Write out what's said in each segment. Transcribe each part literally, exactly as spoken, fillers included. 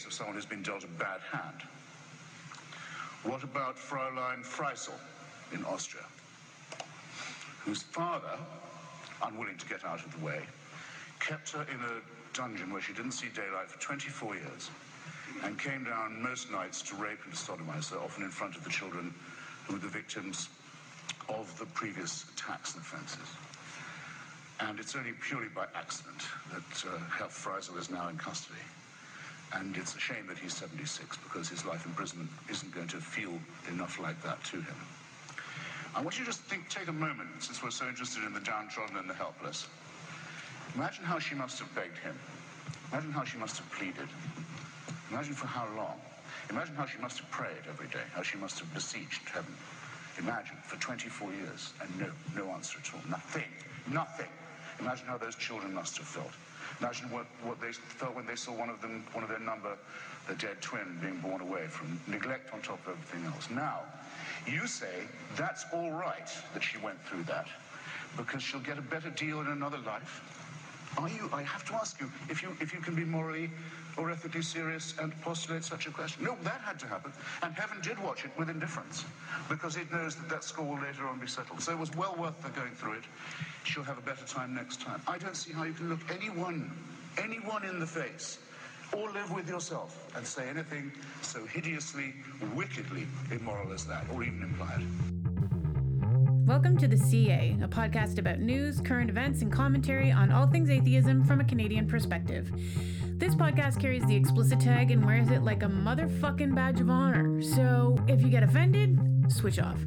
case of someone who's been dealt a bad hand. What about Fräulein Freisel in Austria, whose father, unwilling to get out of the way, kept her in a dungeon where she didn't see daylight for twenty-four years and came down most nights to rape and to sodomize her, often in front of the children who were the victims of the previous attacks and offenses. And it's only purely by accident that uh, Herr Freisel is now in custody. And it's a shame that he's seventy-six, because his life in prison isn't going to feel enough like that to him. I want you to just think, take a moment, since we're so interested in the downtrodden and the helpless. Imagine how she must have begged him. Imagine how she must have pleaded. Imagine for how long. Imagine how she must have prayed every day, how she must have beseeched heaven. Imagine for twenty-four years and no, no answer at all. Nothing, nothing. Imagine how those children must have felt. Imagine what, what they felt when they saw one of them, one of their number, their dead twin, being borne away from neglect on top of everything else. Now, you say that's all right that she went through that because she'll get a better deal in another life. Are you, I have to ask you if, you, if you can be morally or ethically serious and postulate such a question. No, that had to happen, and heaven did watch it with indifference, because it knows that that score will later on be settled. So it was well worth her going through it. She'll have a better time next time. I don't see how you can look anyone, anyone in the face, or live with yourself and say anything so hideously, wickedly immoral as that, or even implied. Welcome to The C A, a podcast about news, current events, and commentary on all things atheism from a Canadian perspective. This podcast carries the explicit tag and wears it like a motherfucking badge of honor. So if you get offended, switch off.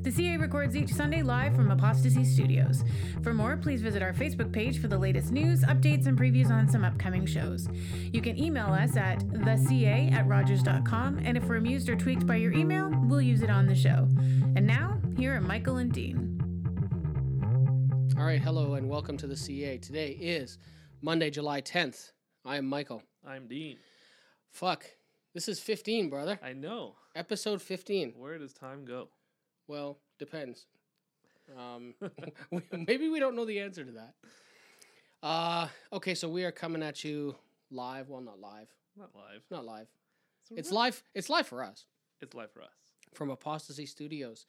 The C A records each Sunday live from Apostasy Studios. For more, please visit our Facebook page for the latest news, updates, and previews on some upcoming shows. You can email us at the c a at rogers dot com, and if we're amused or tweaked by your email, we'll use it on the show. And now, here are Michael and Dean. All right, hello, and welcome to the C A. Today is Monday, July tenth. I am Michael. I'm Dean. Fuck. This is fifteen, brother. I know. Episode fifteen. Where does time go? Well, depends. Um, maybe we don't know the answer to that. Uh, okay, so we are coming at you live. Well, not live. Not live. Not live. It's, it's live. It's live for us. It's live for us. From Apostasy Studios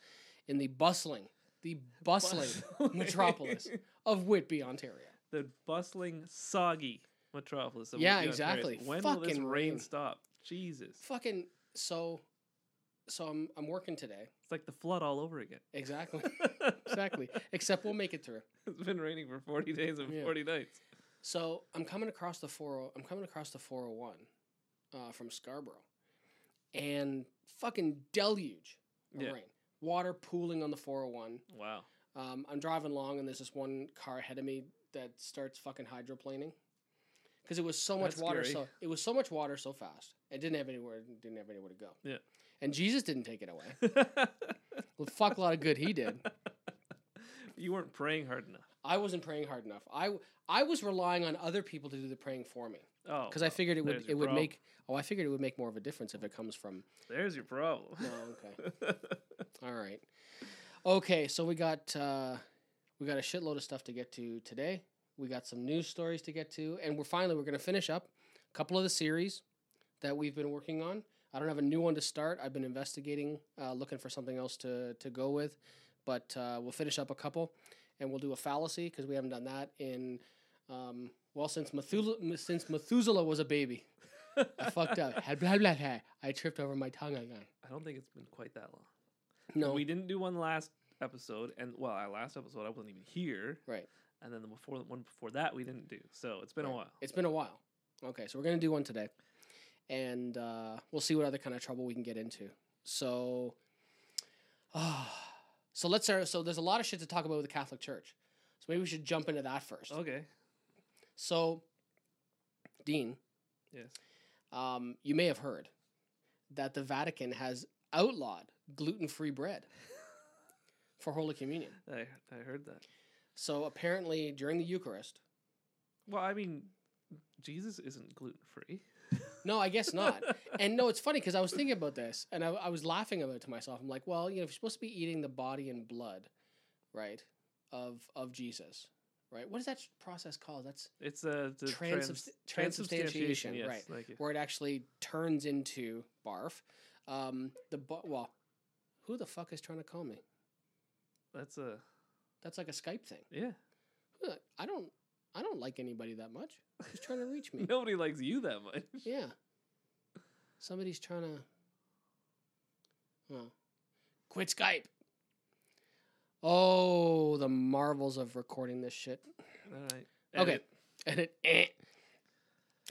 in the bustling, the bustling metropolis of Whitby, Ontario. The bustling, soggy metropolis of yeah, Whitby, exactly. Ontario. When Fucking will this rain, rain stop? Jesus. Fucking so. So I'm I'm working today. It's like the flood all over again. Exactly. Exactly. Except we'll make it through. It's been raining for forty days and yeah. forty nights. So I'm coming across the four. I'm coming across the four oh one uh, from Scarborough, and fucking deluge of yeah. rain, water pooling on the four oh one. Wow. Um, I'm driving along and there's this one car ahead of me that starts fucking hydroplaning because it was so much That's water. Scary. So it was so much water so fast. It didn't have anywhere. Didn't have anywhere to go. Yeah. And Jesus didn't take it away. Well, fuck a lot of good he did. You weren't praying hard enough. I wasn't praying hard enough. I, I was relying on other people to do the praying for me. Oh, because I figured it would it would make oh I figured it would make more of a difference if it comes from. There's your problem. No, okay. All right. Okay, so we got uh, we got a shitload of stuff to get to today. We got some news stories to get to, and we're finally we're going to finish up a couple of the series that we've been working on. I don't have a new one to start. I've been investigating, uh, looking for something else to, to go with. But uh, we'll finish up a couple, and we'll do a fallacy, because we haven't done that in, um, well, since Methuselah, since Methuselah was a baby. I fucked up. I tripped over my tongue again. I don't think it's been quite that long. No. We didn't do one last episode, and, well, our last episode, I wasn't even here. Right. And then the before, one before that, we didn't do. So it's been right. a while. It's been a while. Okay, so we're going to do one today. And uh, we'll see what other kind of trouble we can get into. So, uh, so let's start. So there's a lot of shit to talk about with the Catholic Church. So maybe we should jump into that first. Okay. So, Dean. Yes. Um, you may have heard that the Vatican has outlawed gluten-free bread for Holy Communion. I I heard that. So apparently during the Eucharist. Well, I mean, Jesus isn't gluten-free. No, I guess not. And no, it's funny because I was thinking about this and I, I was laughing about it to myself. I'm like, well, you know, if you're supposed to be eating the body and blood, right, of of Jesus, right? What is that process called? That's it's a the transubst- trans- transubstantiation, yes, right? Like it. Where it actually turns into barf. Um, the bu- well, who the fuck is trying to call me? That's a that's like a Skype thing. Yeah, I don't I don't like anybody that much. Who's trying to reach me? Nobody likes you that much. Yeah, somebody's trying to. Huh. Quit Skype. Oh, the marvels of recording this shit. All right. Edit. Okay. Edit. Eh.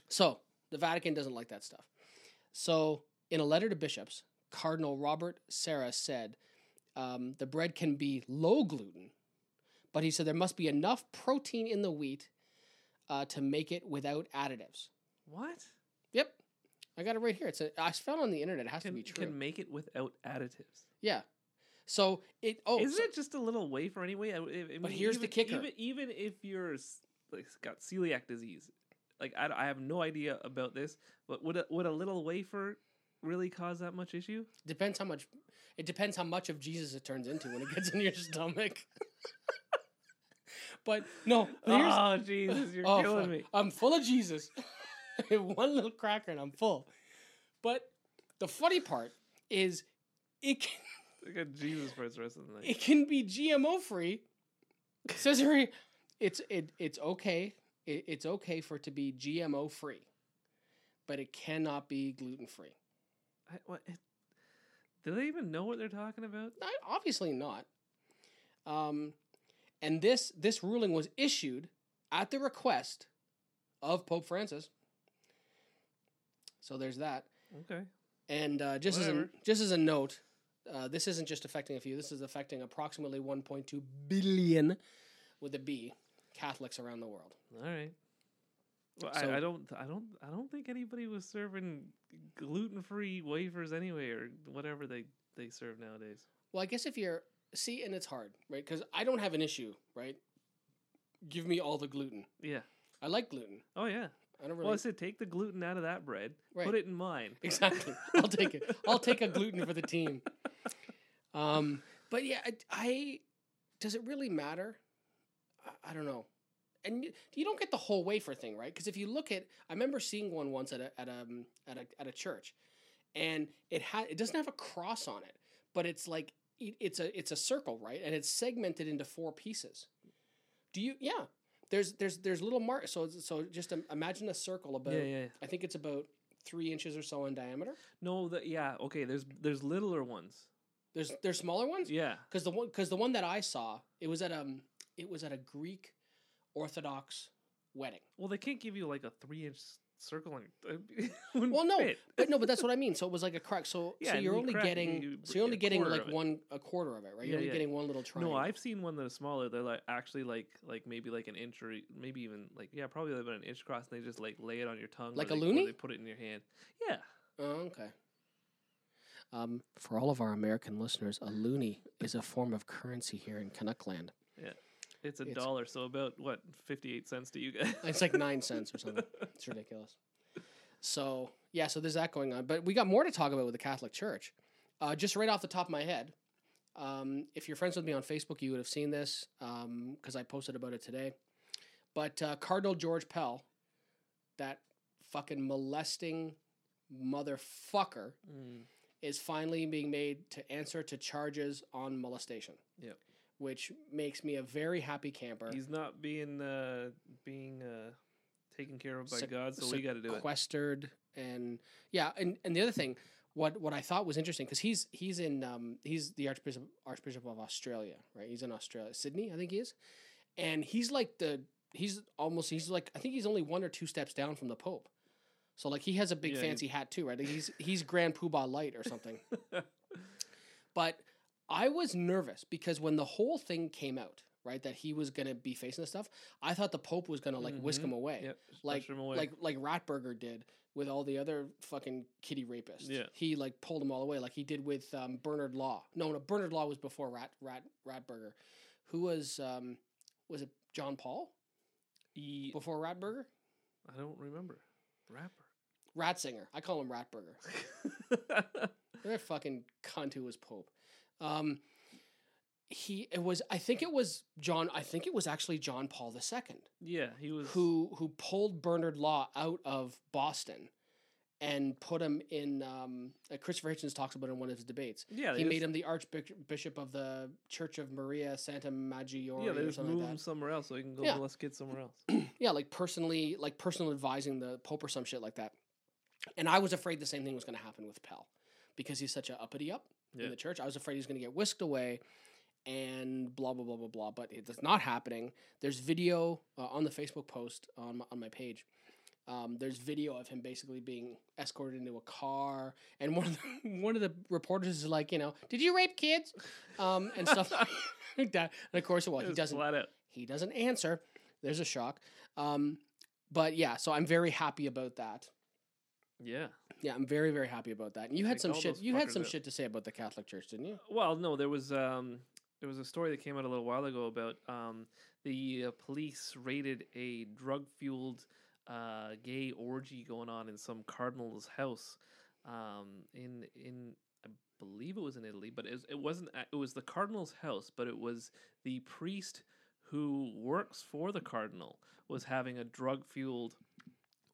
So, the Vatican doesn't like that stuff. So, in a letter to bishops, Cardinal Robert Sarah said, um, the bread can be low gluten, but he said there must be enough protein in the wheat uh, to make it without additives. What? Yep. I got it right here. It's a, I found on the internet. It has can, to be true. Can make it without additives. Yeah. So it oh isn't so, it just a little wafer anyway? I, I mean, but here's even, the kicker: even, even if you're like got celiac disease, like I, I have no idea about this, but would a, would a little wafer really cause that much issue? Depends how much. It depends how much of Jesus it turns into when it gets in your stomach. But no, oh Jesus, you're oh, killing fuck. me! I'm full of Jesus. One little cracker and I'm full. But the funny part is, it can. I got Jesus for the rest of the night. It can be G M O free. Says here, it's it it's okay. It, it's okay for it to be G M O free, but it cannot be gluten free. I, what? It, do they even know what they're talking about? I, obviously not. Um, and this this ruling was issued at the request of Pope Francis. So there's that. Okay. And uh, just Whatever. as a, just as a note. Uh, this isn't just affecting a few. This is affecting approximately one point two billion, with a B, Catholics around the world. All right. Well, so, I, I don't, I don't, I don't think anybody was serving gluten-free wafers anyway, or whatever they, they serve nowadays. Well, I guess if you're see, and it's hard, right? Because I don't have an issue, right? Give me all the gluten. Yeah. I like gluten. Oh yeah. I don't really... Well, I said take the gluten out of that bread. Right. Put it in mine. Exactly. I'll take it. I'll take a gluten for the team. Um, but yeah, I, I does it really matter? I, I don't know. And you, you don't get the whole wafer thing, right? Because if you look at, I remember seeing one once at a at a at a, at a church, and it had it doesn't have a cross on it, but it's like it, it's a it's a circle, right? And it's segmented into four pieces. Do you? Yeah. There's there's there's little marks. So so just imagine a circle about. Yeah, yeah, yeah. I think it's about three inches or so in diameter. No, the, yeah, okay. There's there's littler ones. There's there's smaller ones. Yeah, because the one because the one that I saw it was at um it was at a Greek Orthodox wedding. Well, they can't give you like a three inch circle. And it well, no, fit. but no, but that's what I mean. So it was like a crack. So yeah, so you're only getting you, so you're only getting like one a quarter of it, right? You're yeah, only yeah. getting one little triangle. No, I've seen one that's smaller. They're like actually like like maybe like an inch or maybe even like yeah probably about an inch across, and they just like lay it on your tongue, like a they, loony. They put it in your hand. Yeah. Oh, okay. Um, for all of our American listeners, a loonie is a form of currency here in Canuckland. Yeah, it's a it's, dollar, so about, what, fifty-eight cents to you guys? It's like nine cents or something. It's ridiculous. So, yeah, so there's that going on. But we got more to talk about with the Catholic Church. Uh, just right off the top of my head, um, if you're friends with me on Facebook, you would have seen this, um, because I posted about it today. But uh, Cardinal George Pell, that fucking molesting motherfucker... Mm. is finally being made to answer to charges on molestation. Yeah, which makes me a very happy camper. He's not being uh, being uh, taken care of by Se- God, so we got to do it. Sequestered and yeah, and, and the other thing, what what I thought was interesting because he's he's in um, he's the Archbishop Archbishop of Australia, right? He's in Australia, Sydney, I think he is, and he's like the he's almost he's like I think he's only one or two steps down from the Pope. So, like, he has a big yeah, fancy hat, too, right? He's he's Grand Poobah Light or something. But I was nervous because when the whole thing came out, right, that he was going to be facing this stuff, I thought the Pope was going to, like, mm-hmm. whisk him away. Yep. Like, him away. Like like Ratzinger did with all the other fucking kitty rapists. Yeah. He, like, pulled them all away like he did with um, Bernard Law. No, no, Bernard Law was before Rat, Rat, Ratzinger. Who was, um, was it John Paul? He, before Ratzinger? I don't remember. Rapper. Ratzinger. I call him Ratburger. That fucking cunt who was Pope. Um, he it was I think it was John I think it was actually John Paul the Second. Yeah, he was who who pulled Bernard Law out of Boston and put him in um Christopher Hitchens talks about it in one of his debates. Yeah, he made him the Archbishop of the Church of Maria Santa Maggiore. Yeah, they just move like him somewhere else so he can go yeah. let's get somewhere else. yeah, like personally like personal advising the Pope or some shit like that. And I was afraid the same thing was going to happen with Pell because he's such a uppity up yeah. in the church. I was afraid he's going to get whisked away and blah, blah, blah, blah, blah. But it's not happening. There's video uh, on the Facebook post on my, on my page. Um, there's video of him basically being escorted into a car. And one of the, one of the reporters is like, you know, did you rape kids? Um, and stuff like that. And of course, well, he doesn't, he doesn't answer. There's a shock. Um, but yeah, so I'm very happy about that. Yeah. Yeah, I'm very, very happy about that. And you had some shit you had some up. shit to say about the Catholic Church, didn't you? Well, no, there was um there was a story that came out a little while ago about um the uh, police raided a drug-fueled uh gay orgy going on in some cardinal's house um in in I believe it was in Italy, but it was, it wasn't it was the cardinal's house, but it was the priest who works for the cardinal was having a drug-fueled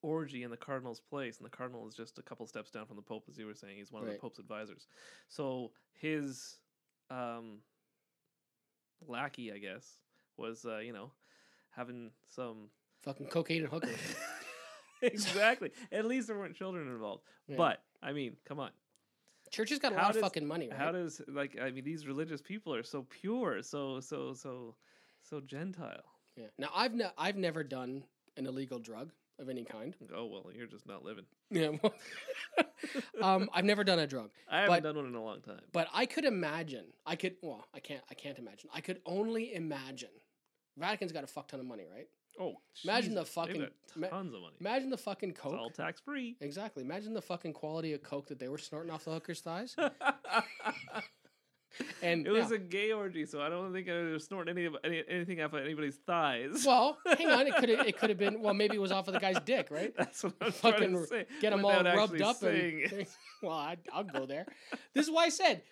orgy in the cardinal's place, and the cardinal is just a couple steps down from the Pope, as you were saying. He's one right. of the Pope's advisors. So his um, lackey, I guess, was uh, you know having some fucking cocaine and hookers. Exactly. At least there weren't children involved. Yeah. But I mean, come on. Church has got a how lot does, of fucking money. Right? How does like I mean these religious people are so pure, so so so so Gentile. Yeah. Now I've ne- I've never done an illegal drug. Of any kind. Oh, well, you're just not living. Yeah. Well, um, I've never done a drug. I haven't but, done one in a long time. But I could imagine. I could, well, I can't, I can't imagine. I could only imagine. Vatican's got a fuck ton of money, right? Oh, imagine geez, the fucking tons ma- of money. Imagine the fucking coke. It's all tax free. Exactly. Imagine the fucking quality of coke that they were snorting off the hooker's thighs. And it was yeah. a gay orgy, so I don't think I was snorting any, any anything off of anybody's thighs. Well, hang on, it could it could have been. Well, maybe it was off of the guy's dick, right? That's what I'm fucking trying to say. Get them all rubbed up. And, well, I, I'll go there. This is why I said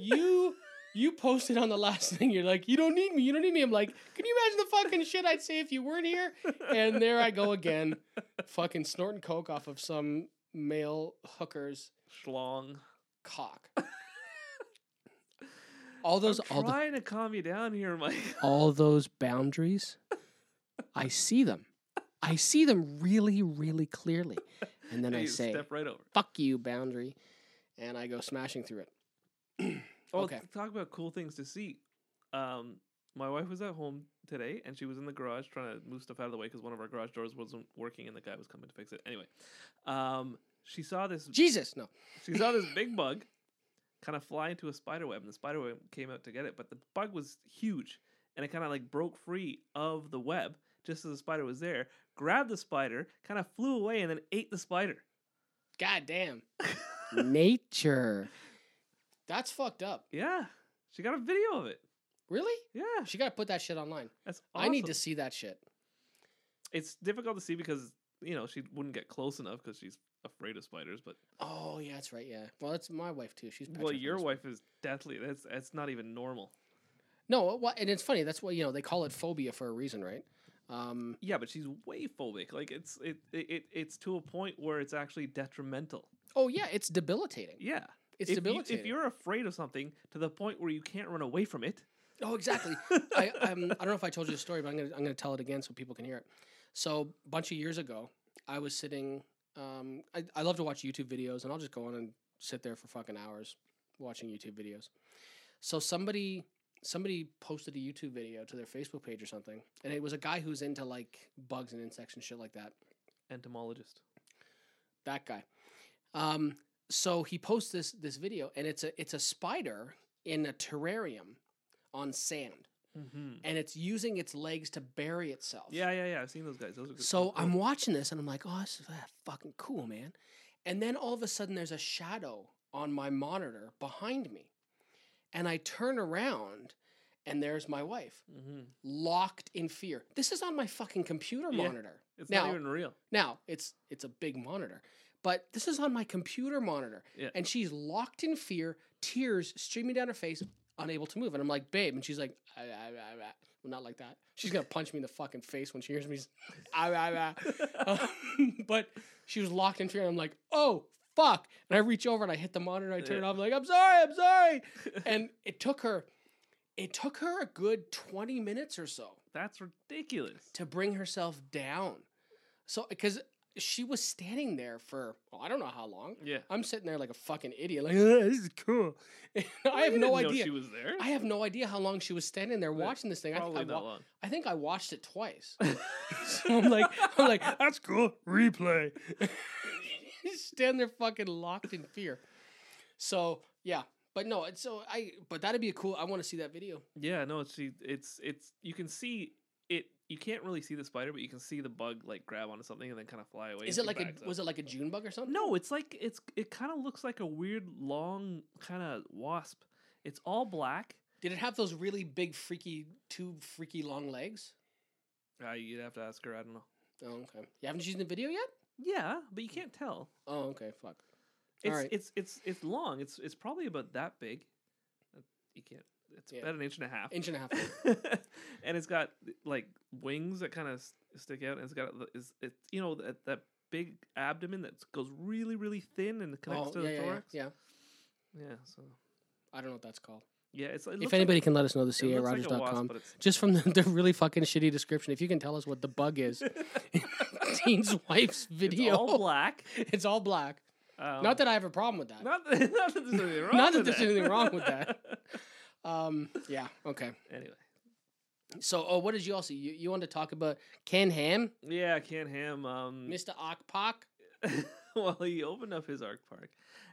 you you posted on the last thing. You're like, you don't need me. You don't need me. I'm like, can you imagine the fucking shit I'd say if you weren't here? And there I go again, fucking snorting coke off of some male hooker's schlong cock. All those, I'm all trying the, to calm you down here, Mike. All those boundaries, I see them. I see them really, really clearly. And then I say, step right over. Fuck you, boundary. And I go smashing through it. Oh, okay. Talk about cool things to see. Um, my wife was at home today, and she was in the garage trying to move stuff out of the way because one of our garage doors wasn't working, and the guy was coming to fix it. Anyway, um, she saw this... Jesus, no. She saw this big bug. Kind of fly into a spider web, and the spider web came out to get it, but the bug was huge, and it kind of like broke free of the web just as the spider was there, grabbed the spider, kind of flew away, and then ate the spider. God damn. Nature. That's fucked up. Yeah. She got a video of it. Really? Yeah. She got to put that shit online. That's awesome. I need to see that shit. It's difficult to see because, you know, she wouldn't get close enough because she's afraid of spiders, but oh yeah, that's right. Yeah, well, that's my wife too. She's well, your wife is deathly. That's that's not even normal. No, well, and it's funny. That's why you know they call it phobia for a reason, right? Um, yeah, but she's way phobic. Like it's it, it it's to a point where it's actually detrimental. Oh yeah, it's debilitating. Yeah, it's if debilitating. You, if you're afraid of something to the point where you can't run away from it. Oh, exactly. I um, I don't know if I told you the story, but I'm gonna I'm gonna tell it again so people can hear it. So a bunch of years ago, I was sitting. Um, I, I love to watch YouTube videos, and I'll just go on and sit there for fucking hours watching YouTube videos. So somebody somebody posted a YouTube video to their Facebook page or something, and it was a guy who's into, like, bugs and insects and shit like that. Entomologist. That guy. Um, so he posts this this video, and it's a, it's a spider in a terrarium on sand. Mm-hmm. And it's using its legs to bury itself. Yeah, yeah, yeah. I've seen those guys. Those are good. So cool. I'm watching this, and I'm like, oh, this is ah, fucking cool, man. And then all of a sudden, there's a shadow on my monitor behind me. And I turn around, and there's my wife, mm-hmm. locked in fear. This is on my fucking computer yeah, monitor. It's now, not even real. Now, it's it's a big monitor. But this is on my computer monitor. Yeah. And she's locked in fear, tears streaming down her face. unable to move. And I'm like, babe. And she's like, I, I, I, I. Well, not like that. She's going to punch me in the fucking face when she hears me. I, I, I. Um, but she was locked in fear. And I'm like, oh, fuck. And I reach over and I hit the monitor. I turn yeah. it off. I'm like, I'm sorry. I'm sorry. And it took her, it took her a good twenty minutes or so. That's ridiculous. To bring herself down. So, because she was standing there for, well, I don't know how long. Yeah. I'm sitting there like a fucking idiot. Like, oh, this is cool. Well, I have no idea. She was there. I have no idea how long she was standing there watching this thing. Probably I think I, wa- that long. I think I watched it twice. So I'm like, I'm like, that's cool. Replay. Stand there fucking locked in fear. So, yeah. But no, it's so I, but that'd be a cool, I want to see that video. Yeah, no, it's, it's, it's, you can see it, you can't really see the spider, but you can see the bug like grab onto something and then kind of fly away. Is it like a, was it like a June bug or something? No, it's like, it's, it kind of looks like a weird, long kind of wasp. It's all black. Did it have those really big, freaky, two freaky long legs? Uh, you'd have to ask her, I don't know. Oh, okay. You haven't seen the video yet? Yeah, but you can't tell. Oh, okay, fuck. It's, right. it's it's it's long. It's it's probably about that big. You can't. It's yeah. about an inch and a half. Inch and a half. And it's got like wings that kind of stick out. And it's got is it you know that, that big abdomen that goes really really thin and connects oh, to yeah, the yeah, thorax. Yeah. Yeah. So I don't know what that's called. Yeah, it's. It if anybody like, can let us know, the C A Rogers dot com. Just from the, the really fucking shitty description, if you can tell us what the bug is. Teen's wife's video. It's all black. It's all black. Um, not that I have a problem with that. Not that, not that there's anything wrong not with that. Not that there's that. anything wrong with that. Um, yeah, okay. Anyway. So, oh, what did you all see? You, you wanted to talk about Ken Ham? Yeah, Ken Ham. Um, Mister Ark Park? Well, he opened up his Ark Park.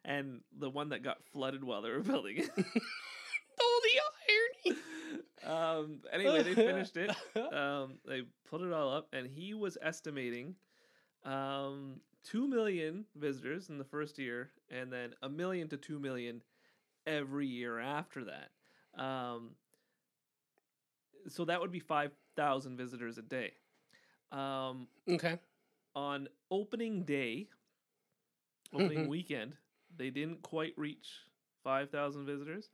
And the one that got flooded while they were building it. Oh, the irony! Um, anyway, they finished it. Um, they put it all up. And he was estimating... Um, Two million visitors in the first year, and then a million to two million every year after that. Um, so that would be five thousand visitors a day. Um, okay. On opening day, opening mm-hmm. weekend, they didn't quite reach five thousand visitors.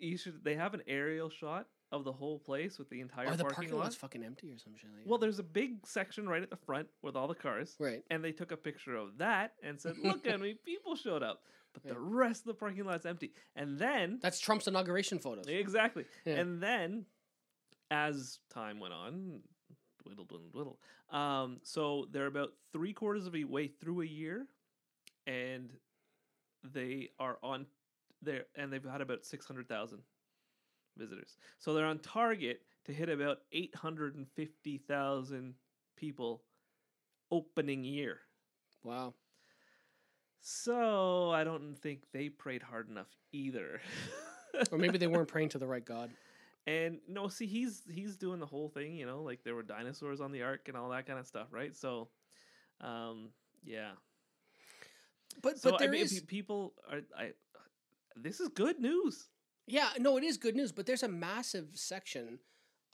You should. They have an aerial shot of the whole place with the entire oh, the parking, parking lot. Lot's fucking empty or some shit like that. Well, there's a big section right at the front with all the cars. Right. And they took a picture of that and said, look how many people showed up. But yeah. the rest of the parking lot's empty. And then... That's Trump's inauguration photos. Exactly. Yeah. And then, as time went on, dwiddle, dwiddle, dwiddle. Um, so they're about three quarters of a way through a year. And they are on... there, and they've had about six hundred thousand visitors. So they're on target to hit about eight hundred fifty thousand people opening year. Wow. So I don't think they prayed hard enough either. Or maybe they weren't praying to the right God. And no, see, he's he's doing the whole thing, you know, like there were dinosaurs on the ark and all that kind of stuff, right? So, um, yeah. But so, but there I mean, is people are I. This is good news. Yeah, no, it is good news, but there's a massive section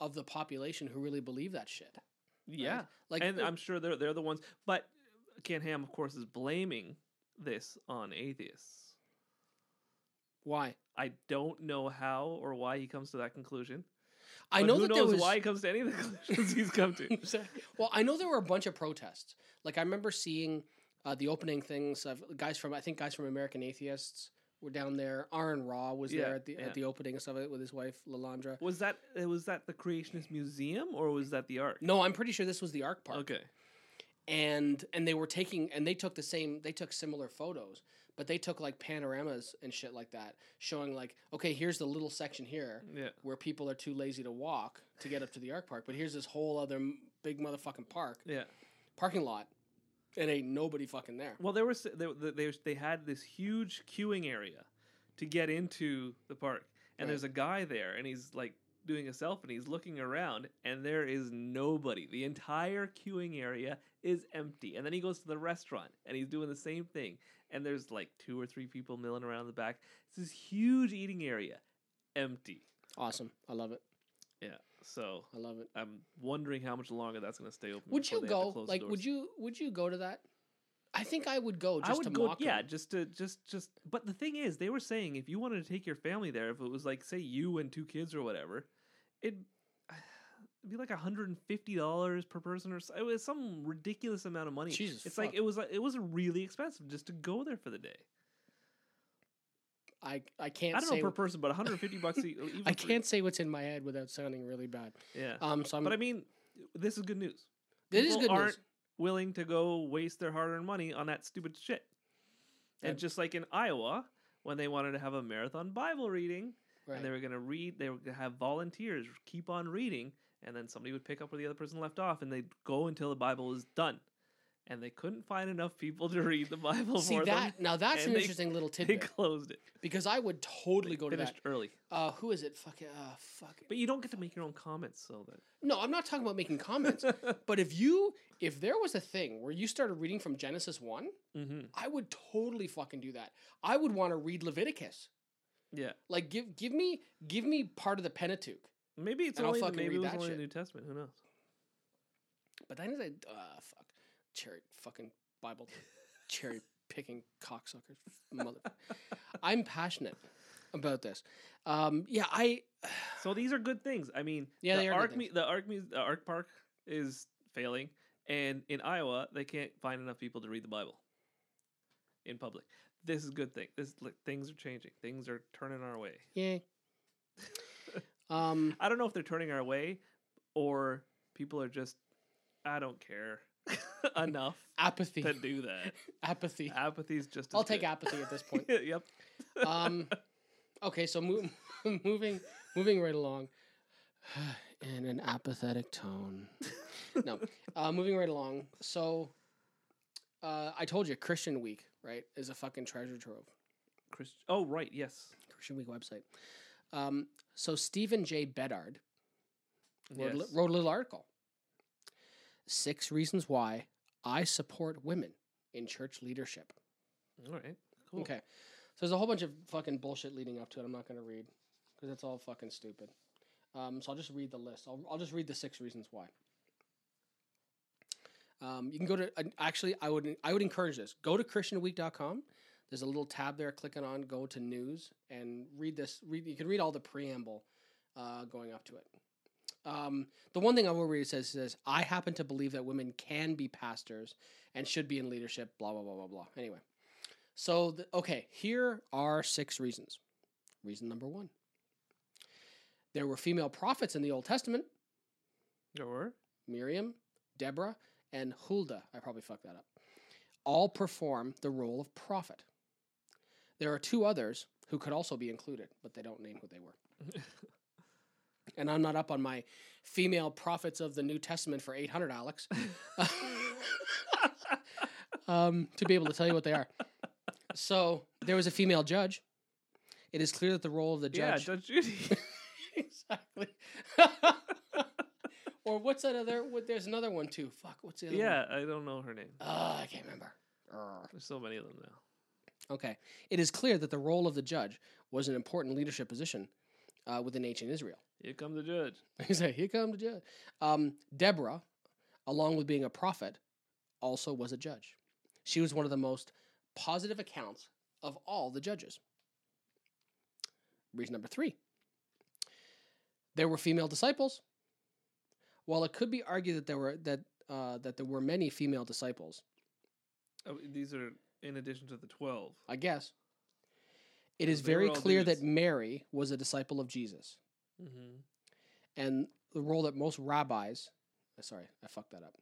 of the population who really believe that shit. Right? Yeah, like, and I'm sure they're they're the ones. But Ken Ham, of course, is blaming this on atheists. Why? I don't know how or why he comes to that conclusion. I know who that knows there was... why he comes to any of the conclusions he's come to. Well, I know there were a bunch of protests. Like I remember seeing uh, the opening things of guys from I think guys from American Atheists. Were down there. Aaron Raw was yeah, there at the yeah. at the opening and stuff with his wife Lalandra. Was that was that the Creationist Museum or was that the Ark? No, I'm pretty sure this was the Ark Park. Okay, and and they were taking and they took the same. They took similar photos, but they took like panoramas and shit like that, showing like, okay, here's the little section here yeah. where people are too lazy to walk to get up to the Ark Park, but here's this whole other big motherfucking park, yeah, parking lot. And ain't nobody fucking there. Well, there was they, they they had this huge queuing area to get into the park, and right. there's a guy there, and he's like doing a selfie, and he's looking around, and there is nobody. The entire queuing area is empty, and then he goes to the restaurant, and he's doing the same thing, and there's like two or three people milling around in the back. It's this huge eating area, empty. Awesome, I love it. Yeah. So I love it. I'm wondering how much longer that's going to stay open. Would you go? Like, would you? Would you go to that? I think I would go just I would to go, mock yeah, him. Yeah, just to just just. But the thing is, they were saying if you wanted to take your family there, if it was like say you and two kids or whatever, it'd, it'd be like a hundred and fifty dollars per person or so. It was some ridiculous amount of money. Jesus, it's fuck. like it was like, it was really expensive just to go there for the day. I I can't. I don't say know per person, but one hundred and fifty bucks. Even I can't for, say what's in my head without sounding really bad. Yeah. Um. So, I'm, but I mean, this is good news. This People is good aren't news. willing to go waste their hard-earned money on that stupid shit. And yeah. just like in Iowa, when they wanted to have a marathon Bible reading, right. and they were going to read, they were going to have volunteers keep on reading, and then somebody would pick up where the other person left off, and they'd go until the Bible was done. And they couldn't find enough people to read the Bible See, for that, them. Now that's an they, interesting little tidbit. They closed it. Because I would totally they go to that. early. Uh, who is it? Fuck it. Uh, fuck it. But you don't get to make your own comments. so that. No, I'm not talking about making comments. But if you, if there was a thing where you started reading from Genesis one, mm-hmm. I would totally fucking do that. I would want to read Leviticus. Yeah. Like, give give me give me part of the Pentateuch. Maybe it's only, maybe it was only the New Testament. Who knows? But then I, uh, fuck. Cherry fucking Bible, cherry picking cocksuckers, mother. I'm passionate about this. Um, yeah, I. So these are good things. I mean, yeah, the Ark, me, the Ark, me, the Ark Park is failing, and in Iowa they can't find enough people to read the Bible in public. This is a good thing. This like, things are changing. Things are turning our way. Yay. um, I don't know if they're turning our way, or people are just. I don't care. Enough apathy to do that. Apathy. Apathy's just. I'll take good. apathy at this point. Yep. Um. Okay, so mo- moving moving right along, in an apathetic tone. No, uh, moving right along. So, uh, I told you Christian Week, right, is a fucking treasure trove. Christ- oh right, yes. Christian Week website. Um. So Stephen J. Bedard wrote, yes. wrote a little article. Six reasons why I support women in church leadership. All right. Cool. Okay. So there's a whole bunch of fucking bullshit leading up to it. I'm not going to read because that's all fucking stupid. Um, so I'll just read the list. I'll, I'll just read the six reasons why. Um, you can go to, uh, actually, I would I would encourage this. Go to Christian Week dot com. There's a little tab there. Click it on. Go to news and read this. Read, you can read all the preamble uh, going up to it. Um, the one thing I will read says, says, I happen to believe that women can be pastors and should be in leadership, blah, blah, blah, blah, blah. Anyway, so, the, okay, here are six reasons. Reason number one. There were female prophets in the Old Testament. There were. Miriam, Deborah, and Huldah. I probably fucked that up. All perform the role of prophet. There are two others who could also be included, but they don't name who they were. And I'm not up on my female prophets of the New Testament for eight hundred, Alex, um, to be able to tell you what they are. So there was a female judge. It is clear that the role of the judge. Yeah, Judge Judy. Exactly. Or what's that other? What, there's another one too. Fuck, what's the other yeah, one? Yeah, I don't know her name. Uh, I can't remember. There's so many of them now. Okay. It is clear that the role of the judge was an important leadership position uh, within ancient Israel. Here comes the judge. He's like, here comes the judge. Um, Deborah, along with being a prophet, also was a judge. She was one of the most positive accounts of all the judges. Reason number three. There were female disciples. While it could be argued that there were that uh, that there were many female disciples. Oh, these are in addition to the twelve. I guess. It is very clear that Mary was a disciple of Jesus. Mm-hmm. And the role that most rabbis, sorry, I fucked that up.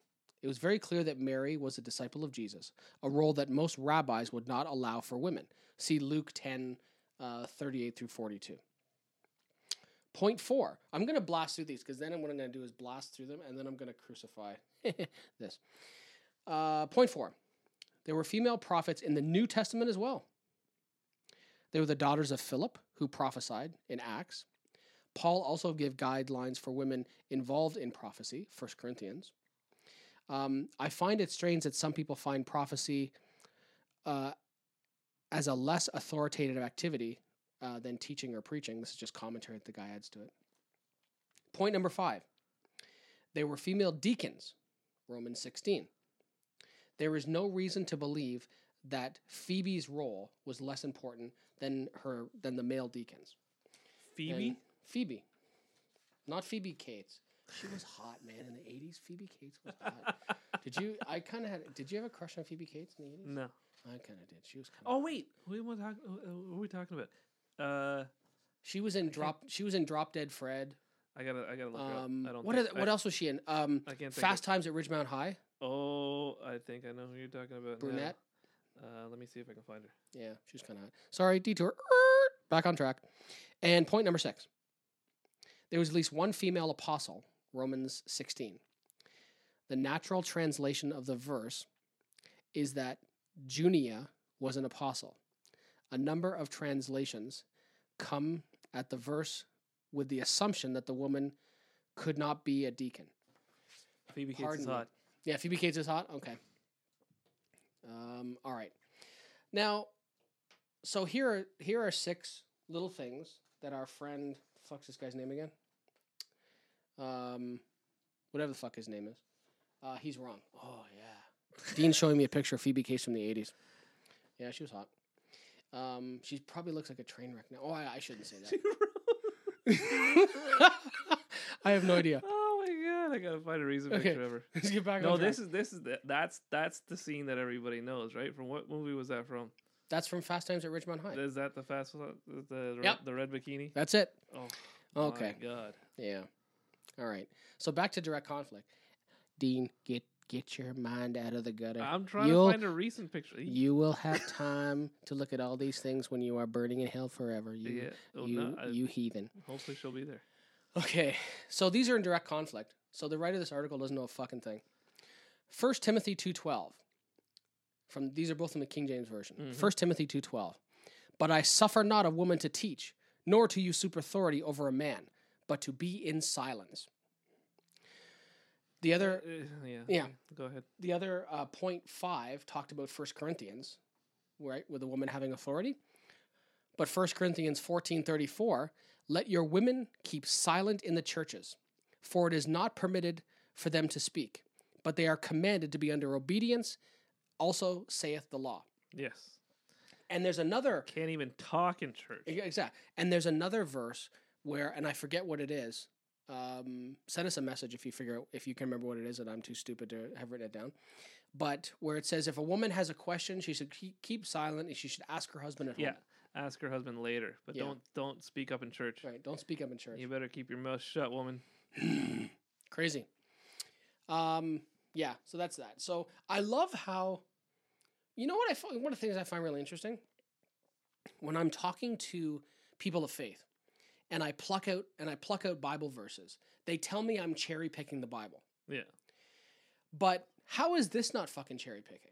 It was very clear that Mary was a disciple of Jesus, a role that most rabbis would not allow for women. See Luke ten, uh, thirty-eight through forty-two. Point four. I'm going to blast through these because then what I'm going to do is blast through them and then I'm going to crucify this. Uh, point four. There were female prophets in the New Testament as well. They were the daughters of Philip who prophesied in Acts. Paul also gave guidelines for women involved in prophecy, First Corinthians. Um, I find it strange that some people find prophecy uh, as a less authoritative activity uh, than teaching or preaching. This is just commentary that the guy adds to it. Point number five. They were female deacons, Romans sixteen. There is no reason to believe that Phoebe's role was less important than her than the male deacons. Phoebe? And Phoebe. Not Phoebe Cates. She was hot, man, in the eighties. Phoebe Cates was hot. Did you I kind of had did you have a crush on Phoebe Cates in the eighties? No. I kind of did. She was kind of Oh hot. Wait, who are we talking who are we talking about? Uh She was in I Drop can't... She was in Drop Dead Fred. I got to I got to look um, her up. I don't What think, the, I, what else was she in? Um I can't Fast Times at Ridgemont High? Oh, I think I know who you're talking about. Brunette. Now. Uh let me see if I can find her. Yeah, she was kind of hot. Sorry, detour. Back on track. And point number six. There was at least one female apostle, Romans sixteen. The natural translation of the verse is that Junia was an apostle. A number of translations come at the verse with the assumption that the woman could not be a deacon. Phoebe Cates is hot. Yeah, Phoebe Cates is hot? Okay. Um, all right. Now, so here are, here are six little things that our friend... Fuck's this guy's name again? Um, whatever the fuck his name is. Uh, he's wrong. Oh, yeah. Dean's showing me a picture of Phoebe Cates from the eighties. Yeah, she was hot. Um, she probably looks like a train wreck now. Oh, I, I shouldn't say that. I have no idea. Oh, my God. I got to find a reason to picture ever. Let's get back on track. No, this is, this is the, that's, that's the scene that everybody knows, right? From what movie was that from? That's from Fast Times at Ridgemont High. Is that the fast one? The, yep. The red bikini? That's it. Oh, okay. My God. Yeah. All right. So back to direct conflict. Dean, get get your mind out of the gutter. I'm trying You'll, to find a recent picture. You will have time to look at all these things when you are burning in hell forever. You, yeah. oh, you, no, I, you heathen. Hopefully she'll be there. Okay. So these are in direct conflict. So the writer of this article doesn't know a fucking thing. First Timothy two twelve. From, these are both in the King James Version. Mm-hmm. First Timothy two twelve. But I suffer not a woman to teach, nor to use super authority over a man, but to be in silence. The other... Uh, uh, yeah. yeah. Go ahead. The other uh, point five talked about First Corinthians, right, with a woman having authority. But First Corinthians fourteen thirty-four, let your women keep silent in the churches, for it is not permitted for them to speak, but they are commanded to be under obedience, also saith the law. Yes. And there's another... Can't even talk in church. Exactly. And there's another verse where, and I forget what it is, um, send us a message if you figure out, if you can remember what it is, and I'm too stupid to have written it down, but where it says if a woman has a question, she should keep silent, and she should ask her husband at home. Yeah, ask her husband later, but yeah. don't don't speak up in church. Right, don't speak up in church. You better keep your mouth shut, woman. Crazy. Um... Yeah, so that's that. So I love how, you know what I find, one of the things I find really interesting? When I'm talking to people of faith and I pluck out and I pluck out Bible verses, they tell me I'm cherry picking the Bible. Yeah. But how is this not fucking cherry picking?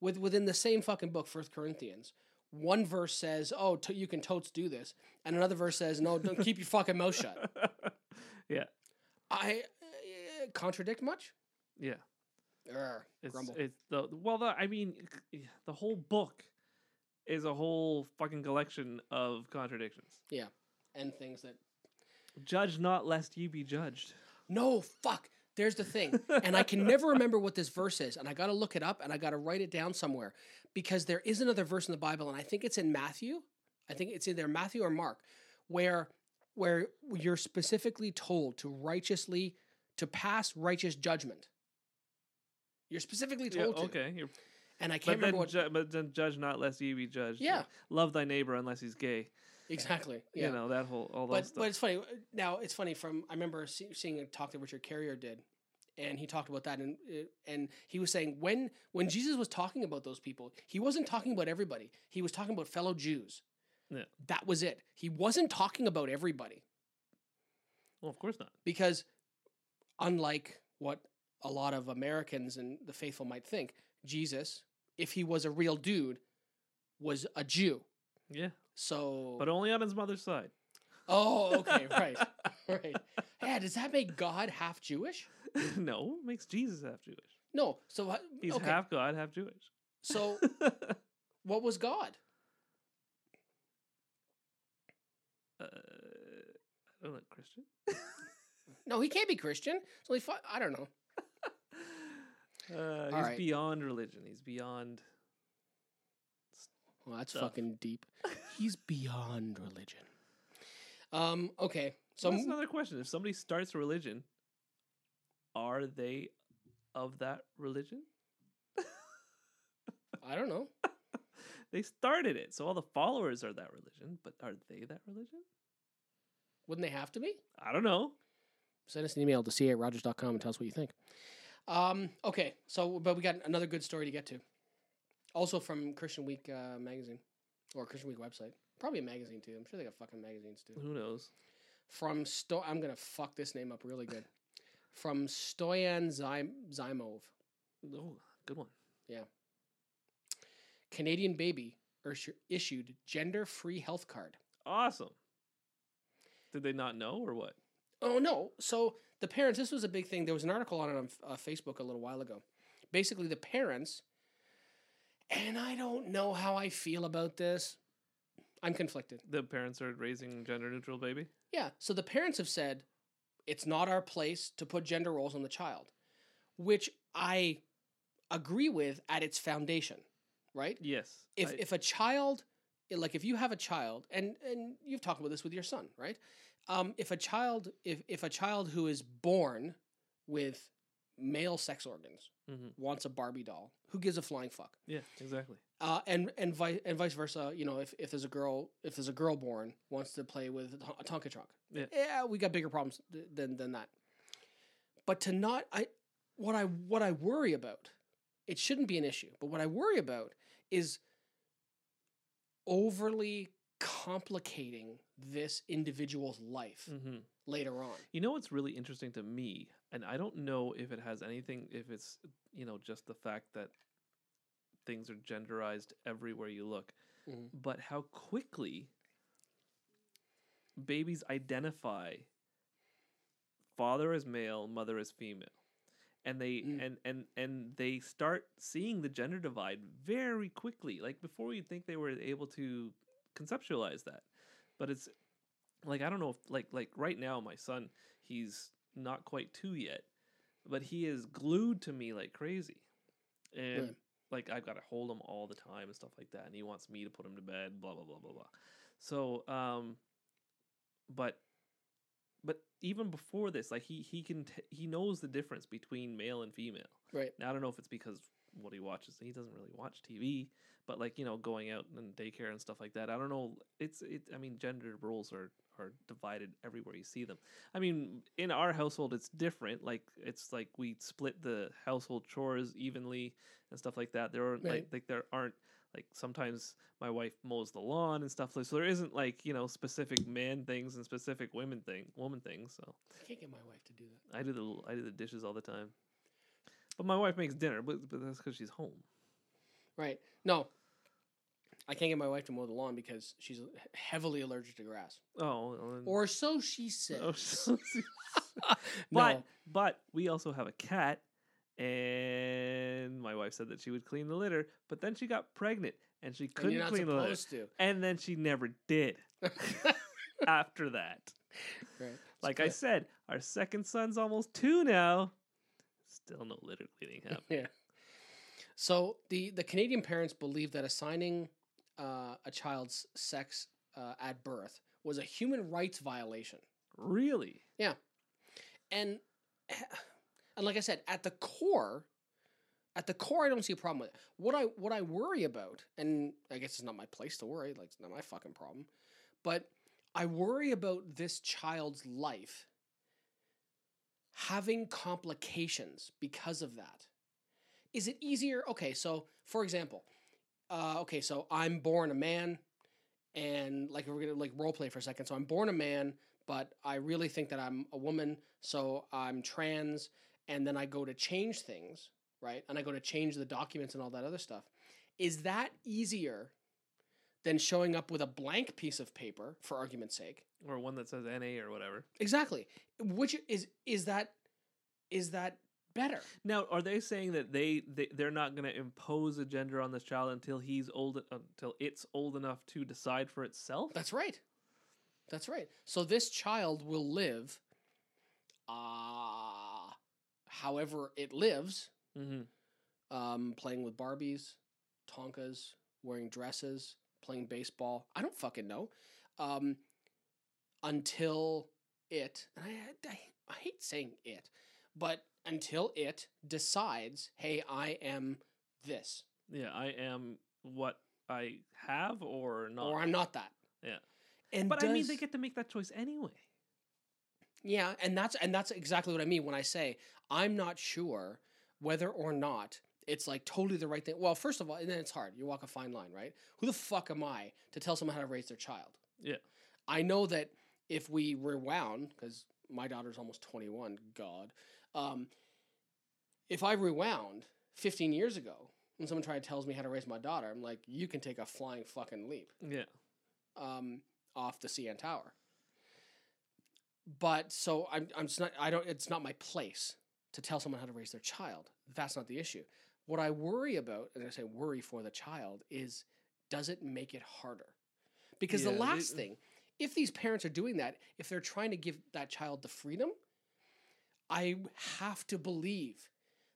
With within the same fucking book, First Corinthians, one verse says, "Oh, t- you can totes do this," and another verse says, "No, don't keep your fucking mouth shut." Yeah. I uh, contradict much? Yeah. Urgh, it's, it's the well, the, I mean, the whole book is a whole fucking collection of contradictions. Yeah, and things that judge not, lest you be judged. No, fuck. There's the thing, and I can never remember what this verse is, and I got to look it up, and I got to write it down somewhere because there is another verse in the Bible, and I think it's in Matthew. I think it's either Matthew or Mark, where where you're specifically told to righteously to pass righteous judgment. You're specifically told yeah, okay. to. You're... And I can't but remember what... Ju- but then judge not lest ye be judged. Yeah. Love thy neighbor unless he's gay. Exactly. Yeah. You know, that whole... all that stuff. But it's funny. Now, it's funny from... I remember see, seeing a talk that Richard Carrier did, and he talked about that, and and he was saying when when Jesus was talking about those people, he wasn't talking about everybody. He was talking about fellow Jews. Yeah. That was it. He wasn't talking about everybody. Well, of course not. Because unlike what... a lot of Americans and the faithful might think, Jesus, if he was a real dude, was a Jew. Yeah. So... But only on his mother's side. Oh, okay, right. Right. Yeah, does that make God half Jewish? No, it makes Jesus half Jewish. No, so... He's okay. half God, half Jewish. So, what was God? Uh, I don't know, Christian? No, he can't be Christian. So he fought, I don't know. Uh, he's right. beyond religion. He's beyond. Well, that's stuff. fucking deep. He's beyond religion. Um. Okay. So well, that's another question. If somebody starts a religion, are they of that religion? I don't know. They started it, so all the followers are that religion. But are they that religion? Wouldn't they have to be? I don't know. Send us an email to c a at rogers dot com and tell us what you think. Um, okay, so but we got another good story to get to. Also from Christian Week uh, magazine, or Christian Week website. Probably a magazine too. I'm sure they got fucking magazines too. Who knows? From Sto, I'm gonna fuck this name up really good. From Stoyan Zymov. Oh, good one. Yeah. Canadian baby issued gender-free health card. Awesome. Did they not know or what? Oh, no. So the parents, this was a big thing. There was an article on it on uh, Facebook a little while ago. Basically, the parents, and I don't know how I feel about this. I'm conflicted. The parents are raising gender-neutral baby? Yeah. So the parents have said, it's not our place to put gender roles on the child, which I agree with at its foundation, right? Yes. If I... if a child, like if you have a child, and, and you've talked about this with your son, right? Um, if a child, if, if a child who is born with male sex organs mm-hmm. wants a Barbie doll, who gives a flying fuck? Yeah, exactly. Uh, and and vice and vice versa. You know, if, if there's a girl, if there's a girl born wants to play with a Tonka truck, yeah, yeah we got bigger problems th- than than that. But to not, I what I what I worry about, it shouldn't be an issue. But what I worry about is overly complicating this individual's life mm-hmm. later on. You know what's really interesting to me, and I don't know if it has anything, if it's, you know, just the fact that things are genderized everywhere you look, mm-hmm. but how quickly babies identify father as male, mother as female. And they mm. and, and and they start seeing the gender divide very quickly. Like before you'd think they were able to conceptualize that. But it's like, I don't know if like like right now my son, he's not quite two yet, but he is glued to me like crazy. And yeah. like I've got to hold him all the time and stuff like that, and he wants me to put him to bed, blah blah blah blah blah. So um but but even before this, like he he can t- he knows the difference between male and female. Right. Now I don't know if it's because what he watches, he doesn't really watch T V, but like, you know, going out and daycare and stuff like that. I don't know. It's it. I mean, gender roles are, are divided everywhere you see them. I mean, in our household, it's different. Like it's like we split the household chores evenly and stuff like that. There aren't right. like, like there aren't like sometimes my wife mows the lawn and stuff. Like, so there isn't like, you know, specific man things and specific women thing, woman things. So I can't get my wife to do that. I do the I do the dishes all the time. But my wife makes dinner, but, but that's because she's home. Right. No. I can't get my wife to mow the lawn because she's heavily allergic to grass. Oh. Well, or so she says. Oh, so she says. But, no. But we also have a cat, and my wife said that she would clean the litter, but then she got pregnant, and she couldn't and clean the litter. You're not supposed to. And then she never did after that. Right. Like good. I said, our second son's almost two now. Still no litter cleaning happening. Yeah. So the, the Canadian parents believe that assigning uh, a child's sex uh, at birth was a human rights violation. Really? Yeah. And and like I said, at the core, at the core, I don't see a problem with it. What I what I worry about, and I guess it's not my place to worry, like it's not my fucking problem, but I worry about this child's life having complications because of that. Is it easier? Okay, so for example, uh, okay, so I'm born a man, and like we're gonna like role play for a second. So I'm born a man, but I really think that I'm a woman, so I'm trans, and then I go to change things, right? And I go to change the documents and all that other stuff. Is that easier than showing up with a blank piece of paper, for argument's sake? Or one that says N A or whatever. Exactly. Which is is that is that better? Now, are they saying that they, they they're not going to impose a gender on this child until he's old until it's old enough to decide for itself? That's right. That's right. So this child will live, uh, however it lives, mm-hmm. um, playing with Barbies, Tonkas, wearing dresses, playing baseball. I don't fucking know. Um, until it, and I, I, I hate saying it, but until it decides, hey, I am this. Yeah, I am what I have or not. Or I'm not that. Yeah. And but does... I mean, they get to make that choice anyway. Yeah, and that's and that's exactly what I mean when I say I'm not sure whether or not it's like totally the right thing. Well, first of all, and then it's hard. You walk a fine line, right? Who the fuck am I to tell someone how to raise their child? Yeah. I know that if we rewound, because my daughter's almost twenty-one, God. Um, if I rewound fifteen years ago, when someone tried to tell me how to raise my daughter, I'm like, you can take a flying fucking leap. Yeah. Um, off the C N Tower. But so I'm. I'm just not. I don't. It's not my place to tell someone how to raise their child. That's not the issue. What I worry about, and I say worry for the child, is does it make it harder? Because yeah, the last it, thing, if these parents are doing that, if they're trying to give that child the freedom, I have to believe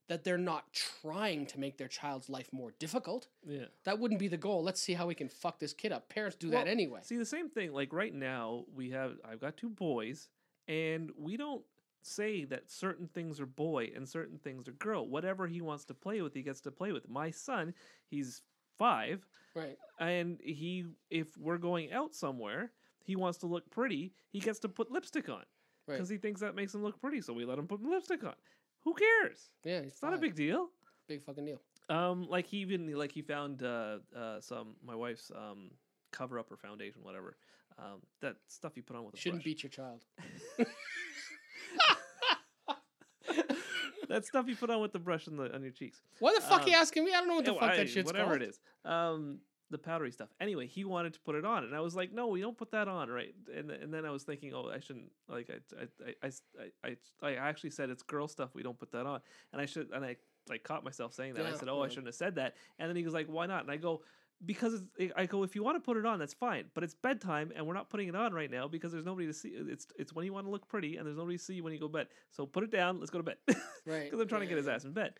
that they're not trying to make their child's life more difficult. Yeah, that wouldn't be the goal. Let's see how we can fuck this kid up. Parents do well, that anyway. See, the same thing. Like right now, we have. I've got two boys. And we don't say that certain things are boy and certain things are girl. Whatever he wants to play with, he gets to play with. My son, he's five. Right. And he, if we're going out somewhere, he wants to look pretty, he gets to put lipstick on. Right. Because he thinks that makes him look pretty, so we let him put lipstick on. Who cares? Yeah, it's not a big deal. Big fucking deal. Um, like he even, like he found uh, uh, some, my wife's um, cover up or foundation, whatever. Um, that stuff you put on with a shouldn't brush. Beat your child. That stuff you put on with the brush on the on your cheeks. Why the fuck um, are you asking me? I don't know what the yeah, fuck I, that shit's whatever called. Whatever it is, um, the powdery stuff. Anyway, he wanted to put it on, and I was like, "No, we don't put that on, right?" And and then I was thinking, "Oh, I shouldn't." Like I I I I I actually said it's girl stuff. We don't put that on, and I should. And I like caught myself saying that. Yeah, I said, "Oh, yeah. I shouldn't have said that." And then he was like, "Why not?" And I go. Because it's, I go, if you want to put it on, that's fine. But it's bedtime, and we're not putting it on right now because there's nobody to see. It's it's when you want to look pretty, and there's nobody to see you when you go to bed. So put it down. Let's go to bed. Right. Because I'm trying right, to get his ass in bed.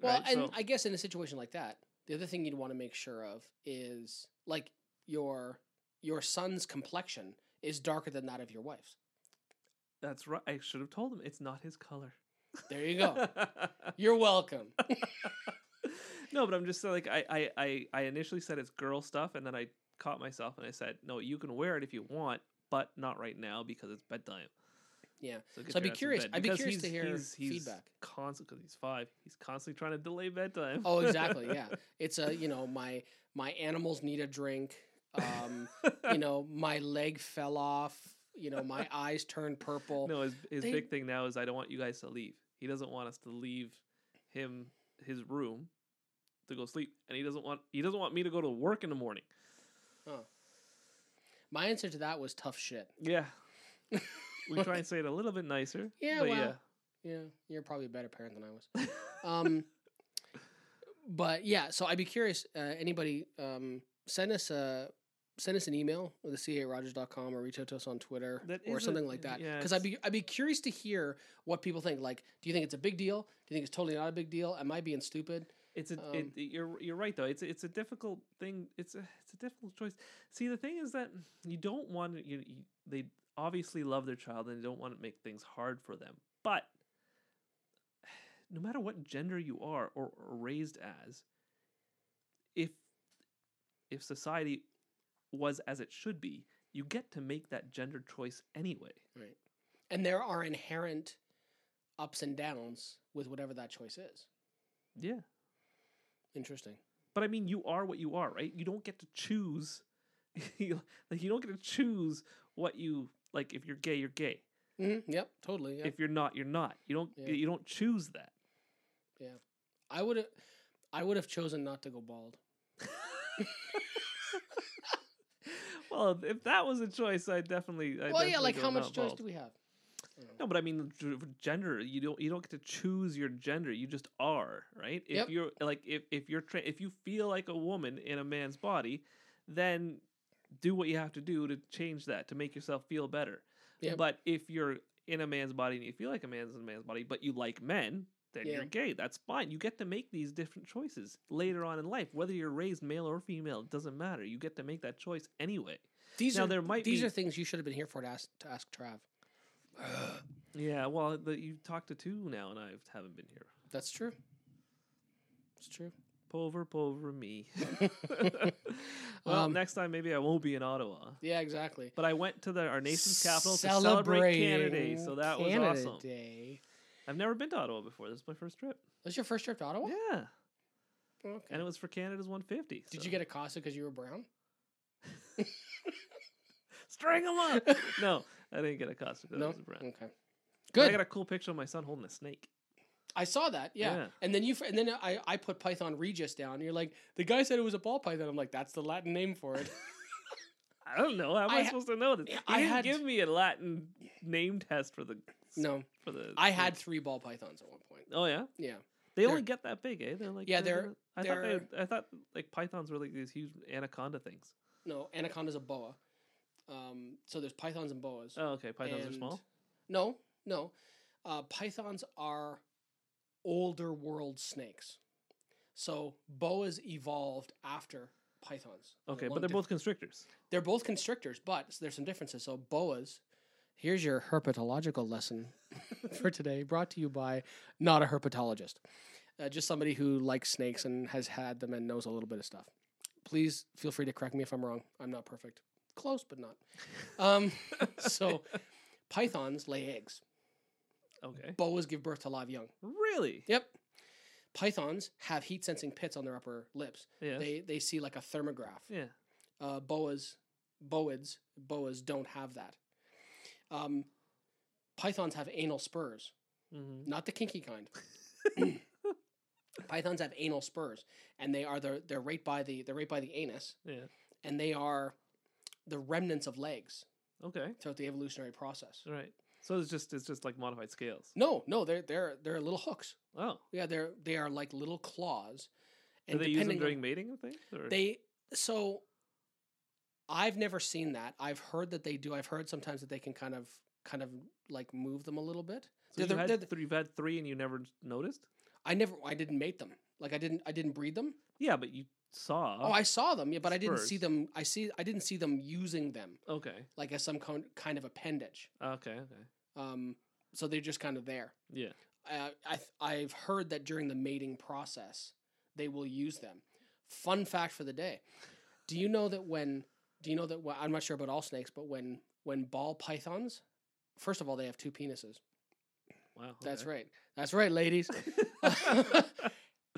Well, right, and so. I guess in a situation like that, the other thing you'd want to make sure of is, like, your your son's complexion is darker than that of your wife's. That's right. I should have told him. It's not his color. There you go. You're welcome. No, but I'm just like, I, I, I, I initially said it's girl stuff, and then I caught myself and I said, no, you can wear it if you want, but not right now because it's bedtime. Yeah. So, so I'd be curious. I'd be curious to hear he's, he's feedback. Constantly, because he's five, he's constantly trying to delay bedtime. Oh, exactly. Yeah. It's a, you know, my my animals need a drink. Um, you know, my leg fell off. You know, my eyes turned purple. No, his, his they... big thing now is I don't want you guys to leave. He doesn't want us to leave him his room. To go sleep, and he doesn't want he doesn't want me to go to work in the morning. Huh. My answer to that was tough shit. Yeah, we try and say it a little bit nicer. Yeah, but well, yeah, yeah. You're probably a better parent than I was. um, but yeah, so I'd be curious. Uh, anybody, um, send us a send us an email with the c a at rogers dot com or reach out to us on Twitter that or something like that. Because yeah, I'd be I'd be curious to hear what people think. Like, do you think it's a big deal? Do you think it's totally not a big deal? Am I being stupid? It's a um, it, you're you're right though. It's it's a difficult thing. It's a it's a difficult choice. See, the thing is that you don't want to, you, you they obviously love their child and they don't want to make things hard for them. But no matter what gender you are or, or raised as, if if society was as it should be, you get to make that gender choice anyway. Right. And there are inherent ups and downs with whatever that choice is. Yeah. Interesting. But I mean, you are what you are, right? You don't get to choose. you, like, you don't get to choose what you like. If you're gay, you're gay. Mm-hmm. Yep, totally. Yeah. If you're not, you're not. You don't. Yeah. You don't choose that. Yeah, I would. I would have chosen not to go bald. Well, if that was a choice, I definitely. I well, definitely yeah. Like, how much choice bald. Do we have? No, but I mean, gender. You don't. You don't get to choose your gender. You just are, right? If yep. you're like, if if you're tra- if you feel like a woman in a man's body, then do what you have to do to change that to make yourself feel better. Yep. But if you're in a man's body and you feel like a man's in a man's body, but you like men, then yeah. you're gay. That's fine. You get to make these different choices later on in life. Whether you're raised male or female, it doesn't matter. You get to make that choice anyway. These now, are there might these be... are things you should have been here for to ask to ask Trav. Yeah, well, the, you've talked to two now, and I haven't been here. That's true. It's true. Pover, pover me. Well, um, next time maybe I won't be in Ottawa. Yeah, exactly. But I went to the, our nation's capital to celebrate Canada Day, so that Canada was awesome. Day. I've never been to Ottawa before. This is my first trip. That's your first trip to Ottawa? Yeah. Okay. And it was for Canada's one fifty. So. Did you get accosted because you were brown? String him up! No, I didn't get accosted because no? I was brown. Okay. Good. But I got a cool picture of my son holding a snake. I saw that, yeah. yeah. And then you, and then I, I put Python Regis down. And you're like, the guy said it was a ball python. I'm like, that's the Latin name for it. I don't know. How am I, I ha- supposed to know this? He I didn't had... give me a Latin name test for the. No, for the. I had three ball pythons at one point. Oh yeah, yeah. They they're... only get that big, eh? They're like yeah, they're. I they're... thought they, I thought like pythons were like these huge anaconda things. No, anaconda's a boa. Um, so there's pythons and boas. Oh, okay. Pythons and... are small. No, no, uh, pythons are. Older world snakes. So boas evolved after pythons. Okay, but they're diff- both constrictors. They're both constrictors, but there's some differences. So boas, here's your herpetological lesson for today, brought to you by not a herpetologist, uh, just somebody who likes snakes and has had them and knows a little bit of stuff. Please feel free to correct me if I'm wrong. I'm not perfect. Close, but not. Um, so pythons lay eggs. Okay. Boas give birth to live young. Really? Yep. Pythons have heat-sensing pits on their upper lips. Yeah. They they see like a thermograph. Yeah. Uh, boas, boids, boas don't have that. Um, pythons have anal spurs, mm-hmm. not the kinky kind. Pythons have anal spurs, and they are the they're right by the they're right by the anus. Yeah. And they are the remnants of legs. Okay. Throughout the evolutionary process. Right. So it's just it's just like modified scales. No, no, they're they're they're little hooks. Oh, yeah, they're they are like little claws. And do they use them during on, mating and things? Or? They so I've never seen that. I've heard that they do. I've heard sometimes that they can kind of kind of like move them a little bit. So you've had, th- you've had three and you never noticed? I never. I didn't mate them. Like I didn't. I didn't breed them. Yeah, but you. Saw. Oh, I saw them. Yeah, but spurs. I didn't see them. I see. I didn't see them using them. Okay. Like as some con- kind of appendage. Okay. Okay. Um. So they're just kind of there. Yeah. Uh, I I've heard that during the mating process they will use them. Fun fact for the day: Do you know that when? Do you know that? Well, I'm not sure about all snakes, but when when ball pythons, first of all, they have two penises. Wow. Okay. That's right. That's right, ladies.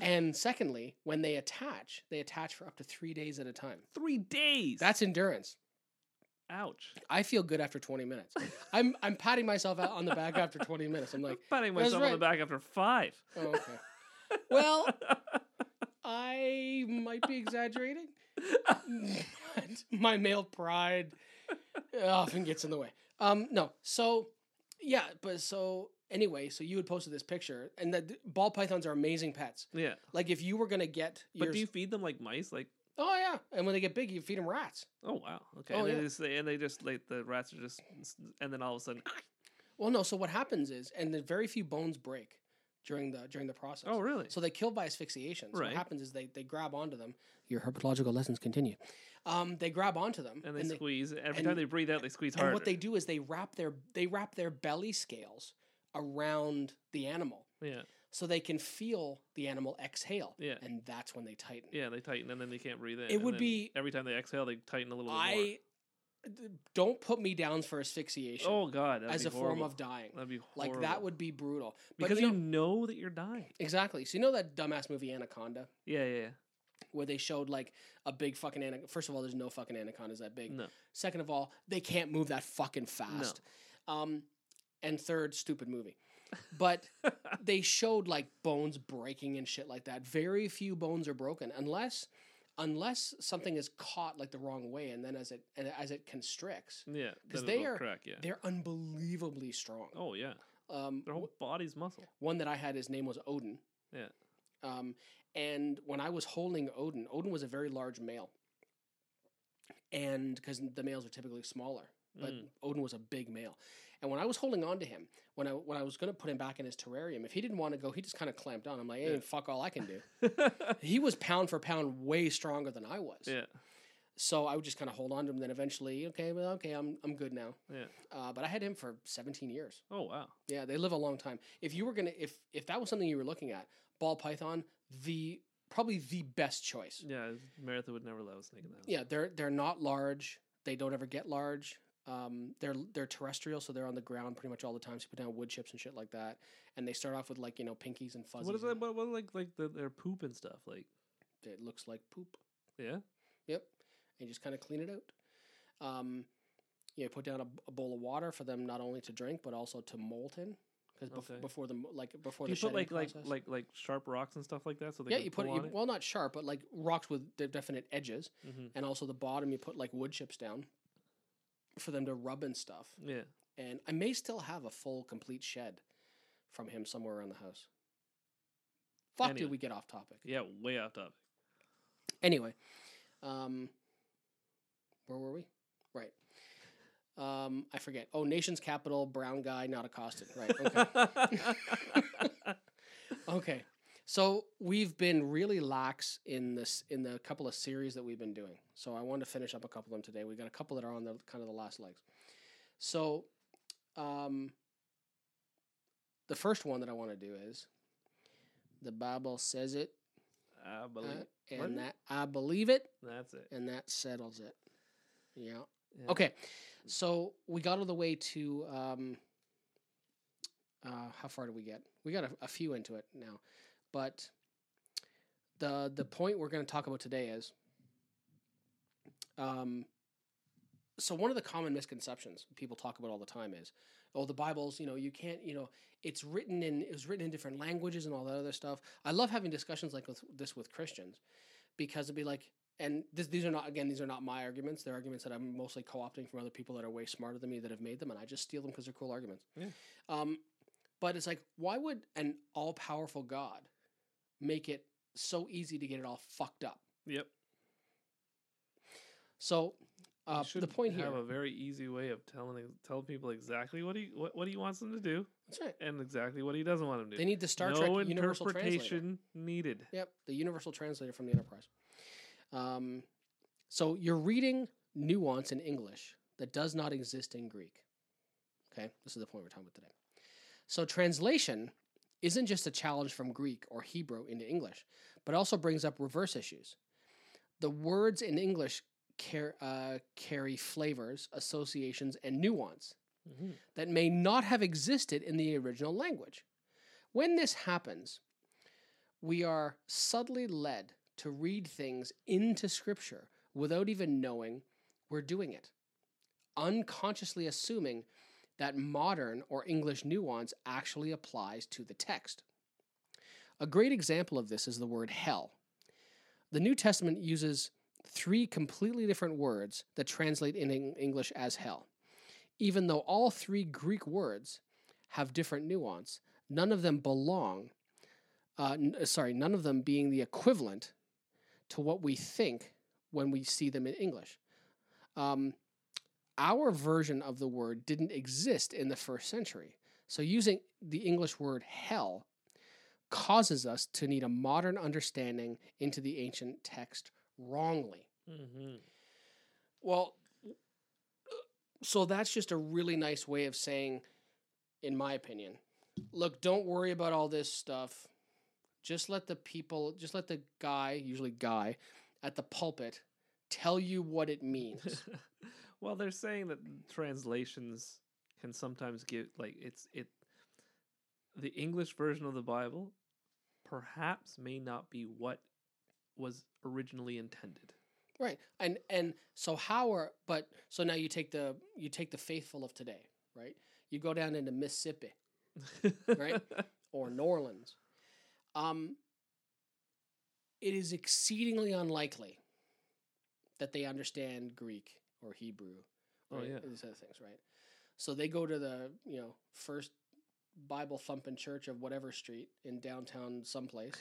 And secondly, when they attach, they attach for up to three days at a time. Three days? That's endurance. Ouch. I feel good after twenty minutes. I'm I'm patting myself out on the back after twenty minutes. I'm like... I'm patting myself right. on the back after five. Oh, okay. Well, I might be exaggerating. My male pride often gets in the way. Um, no. So, yeah, but so... Anyway, so you had posted this picture, and the ball pythons are amazing pets. Yeah. Like, if you were going to get... Your... But do you feed them like mice? Like, oh, yeah. And when they get big, you feed them rats. Oh, wow. Okay. Oh, and, yeah. they just, and they just, like, the rats are just... And then all of a sudden... Well, no. So what happens is, and the very few bones break during the during the process. Oh, really? So they kill by asphyxiation. So right. what happens is they, they grab onto them. Your herpetological lessons continue. Um, they grab onto them. And they and squeeze. They, Every and, time they breathe out, they squeeze harder. And what they do is they wrap their they wrap their belly scales... around the animal. Yeah. So they can feel the animal exhale. Yeah. And that's when they tighten. Yeah, they tighten and then they can't breathe in. It would be... Every time they exhale, they tighten a little bit I, more. Don't put me down for asphyxiation. Oh, God. As a horrible. form of dying. That'd be horrible. Like, that would be brutal. But because you know, know that you're dying. Exactly. So you know that dumbass movie Anaconda? Yeah, yeah, yeah. Where they showed, like, a big fucking anaconda. First of all, there's no fucking anacondas that big. No. Second of all, they can't move that fucking fast. No. Um... And third, stupid movie. But they showed, like, bones breaking and shit like that. Very few bones are broken unless unless something is caught, like, the wrong way. And then as it and as it constricts. Yeah. Because they are, crack, yeah. they're unbelievably strong. Oh, yeah. Um, Their whole body's muscle. One that I had, his name was Odin. Yeah. Um, and when I was holding Odin, Odin was a very large male. And because the males are typically smaller. but mm. Odin was a big male. And when I was holding on to him, when I when I was going to put him back in his terrarium, if he didn't want to go, he just kind of clamped on. I'm like, hey, yeah. fuck all I can do. He was pound for pound way stronger than I was. Yeah. So I would just kind of hold on to him. Then eventually, okay, well, okay, I'm I'm good now. Yeah. Uh, but I had him for seventeen years. Oh, wow. Yeah, they live a long time. If you were going to, if if that was something you were looking at, ball python, the probably the best choice. Yeah, Meredith would never let us think of that. Yeah, they're they're not large. They don't ever get large. Um, they're they're terrestrial, so they're on the ground pretty much all the time. So you put down wood chips and shit like that, and they start off with like you know pinkies and fuzzies. What is that? What, what like like the, their poop and stuff? Like it looks like poop. Yeah. Yep. And you just kind of clean it out. Um, you know, put down a, a bowl of water for them not only to drink but also to molt in. Because okay. bef- before the like before Do you the put like process. like like like sharp rocks and stuff like that, so they yeah you put it, you, it? well not sharp but like rocks with definite edges, mm-hmm. and also the bottom you put like wood chips down for them to rub and stuff. Yeah, and I may still have a full complete shed from him somewhere around the house. Fuck, anyway. Did we get off topic? Yeah, way off topic. Anyway, um, where were we? Right. Um, I forget. Oh, nation's capital, brown guy, not accosted. Right. Okay. Okay. So we've been really lax in this in the couple of series that we've been doing. So I wanted to finish up a couple of them today. We got a couple that are on the kind of the last legs. So, um, the first one that I want to do is the Bible says it, I believe, uh, and that I believe it. That's it, and that settles it. Yeah. Yeah. Okay, so we got all the way to, um, uh, how far did we get? We got a, a few into it now, but the the point we're going to talk about today is, um, so one of the common misconceptions people talk about all the time is, oh, the Bible's, you know, you can't, you know, it's written in, it was written in different languages and all that other stuff. I love having discussions like with, this with Christians, because it'd be like, and this, these are not, again, these are not my arguments. They're arguments that I'm mostly co-opting from other people that are way smarter than me that have made them, and I just steal them because they're cool arguments. Yeah. Um, but it's like, why would an all-powerful God make it so easy to get it all fucked up? Yep. So uh, the point here... You have a very easy way of telling telling people exactly what he what, what he wants them to do. That's right. And exactly what he doesn't want them to do. They need the Star no Trek Universal Translator. No interpretation needed. Yep, the Universal Translator from the Enterprise. Um, so you're reading nuance in English that does not exist in Greek. Okay, this is the point we're talking about today. So translation isn't just a challenge from Greek or Hebrew into English, but also brings up reverse issues. The words in English car- uh, carry flavors, associations, and nuance mm-hmm. that may not have existed in the original language. When this happens, we are subtly led to read things into Scripture without even knowing we're doing it, unconsciously assuming that modern or English nuance actually applies to the text. A great example of this is the word hell. The New Testament uses three completely different words that translate in English as hell. Even though all three Greek words have different nuance, none of them belong, uh, n- sorry, none of them being the equivalent to what we think when we see them in English. Um, our version of the word didn't exist in the first century, so using the English word hell causes us to need a modern understanding into the ancient text wrongly. Mm-hmm. Well, so that's just a really nice way of saying, in my opinion, look, don't worry about all this stuff. Just let the people, just let the guy, usually guy, at the pulpit tell you what it means. Well, they're saying that translations can sometimes give, like, it's, it, the English version of the Bible perhaps may not be what was originally intended. Right. And, and so how are, but, so now you take the, you take the faithful of today, right? You go down into Mississippi, right? Or New Orleans. Um, it is exceedingly unlikely that they understand Greek or Hebrew or oh, yeah. these other things, right? So they go to the, you know, first Bible thumping church of whatever street in downtown someplace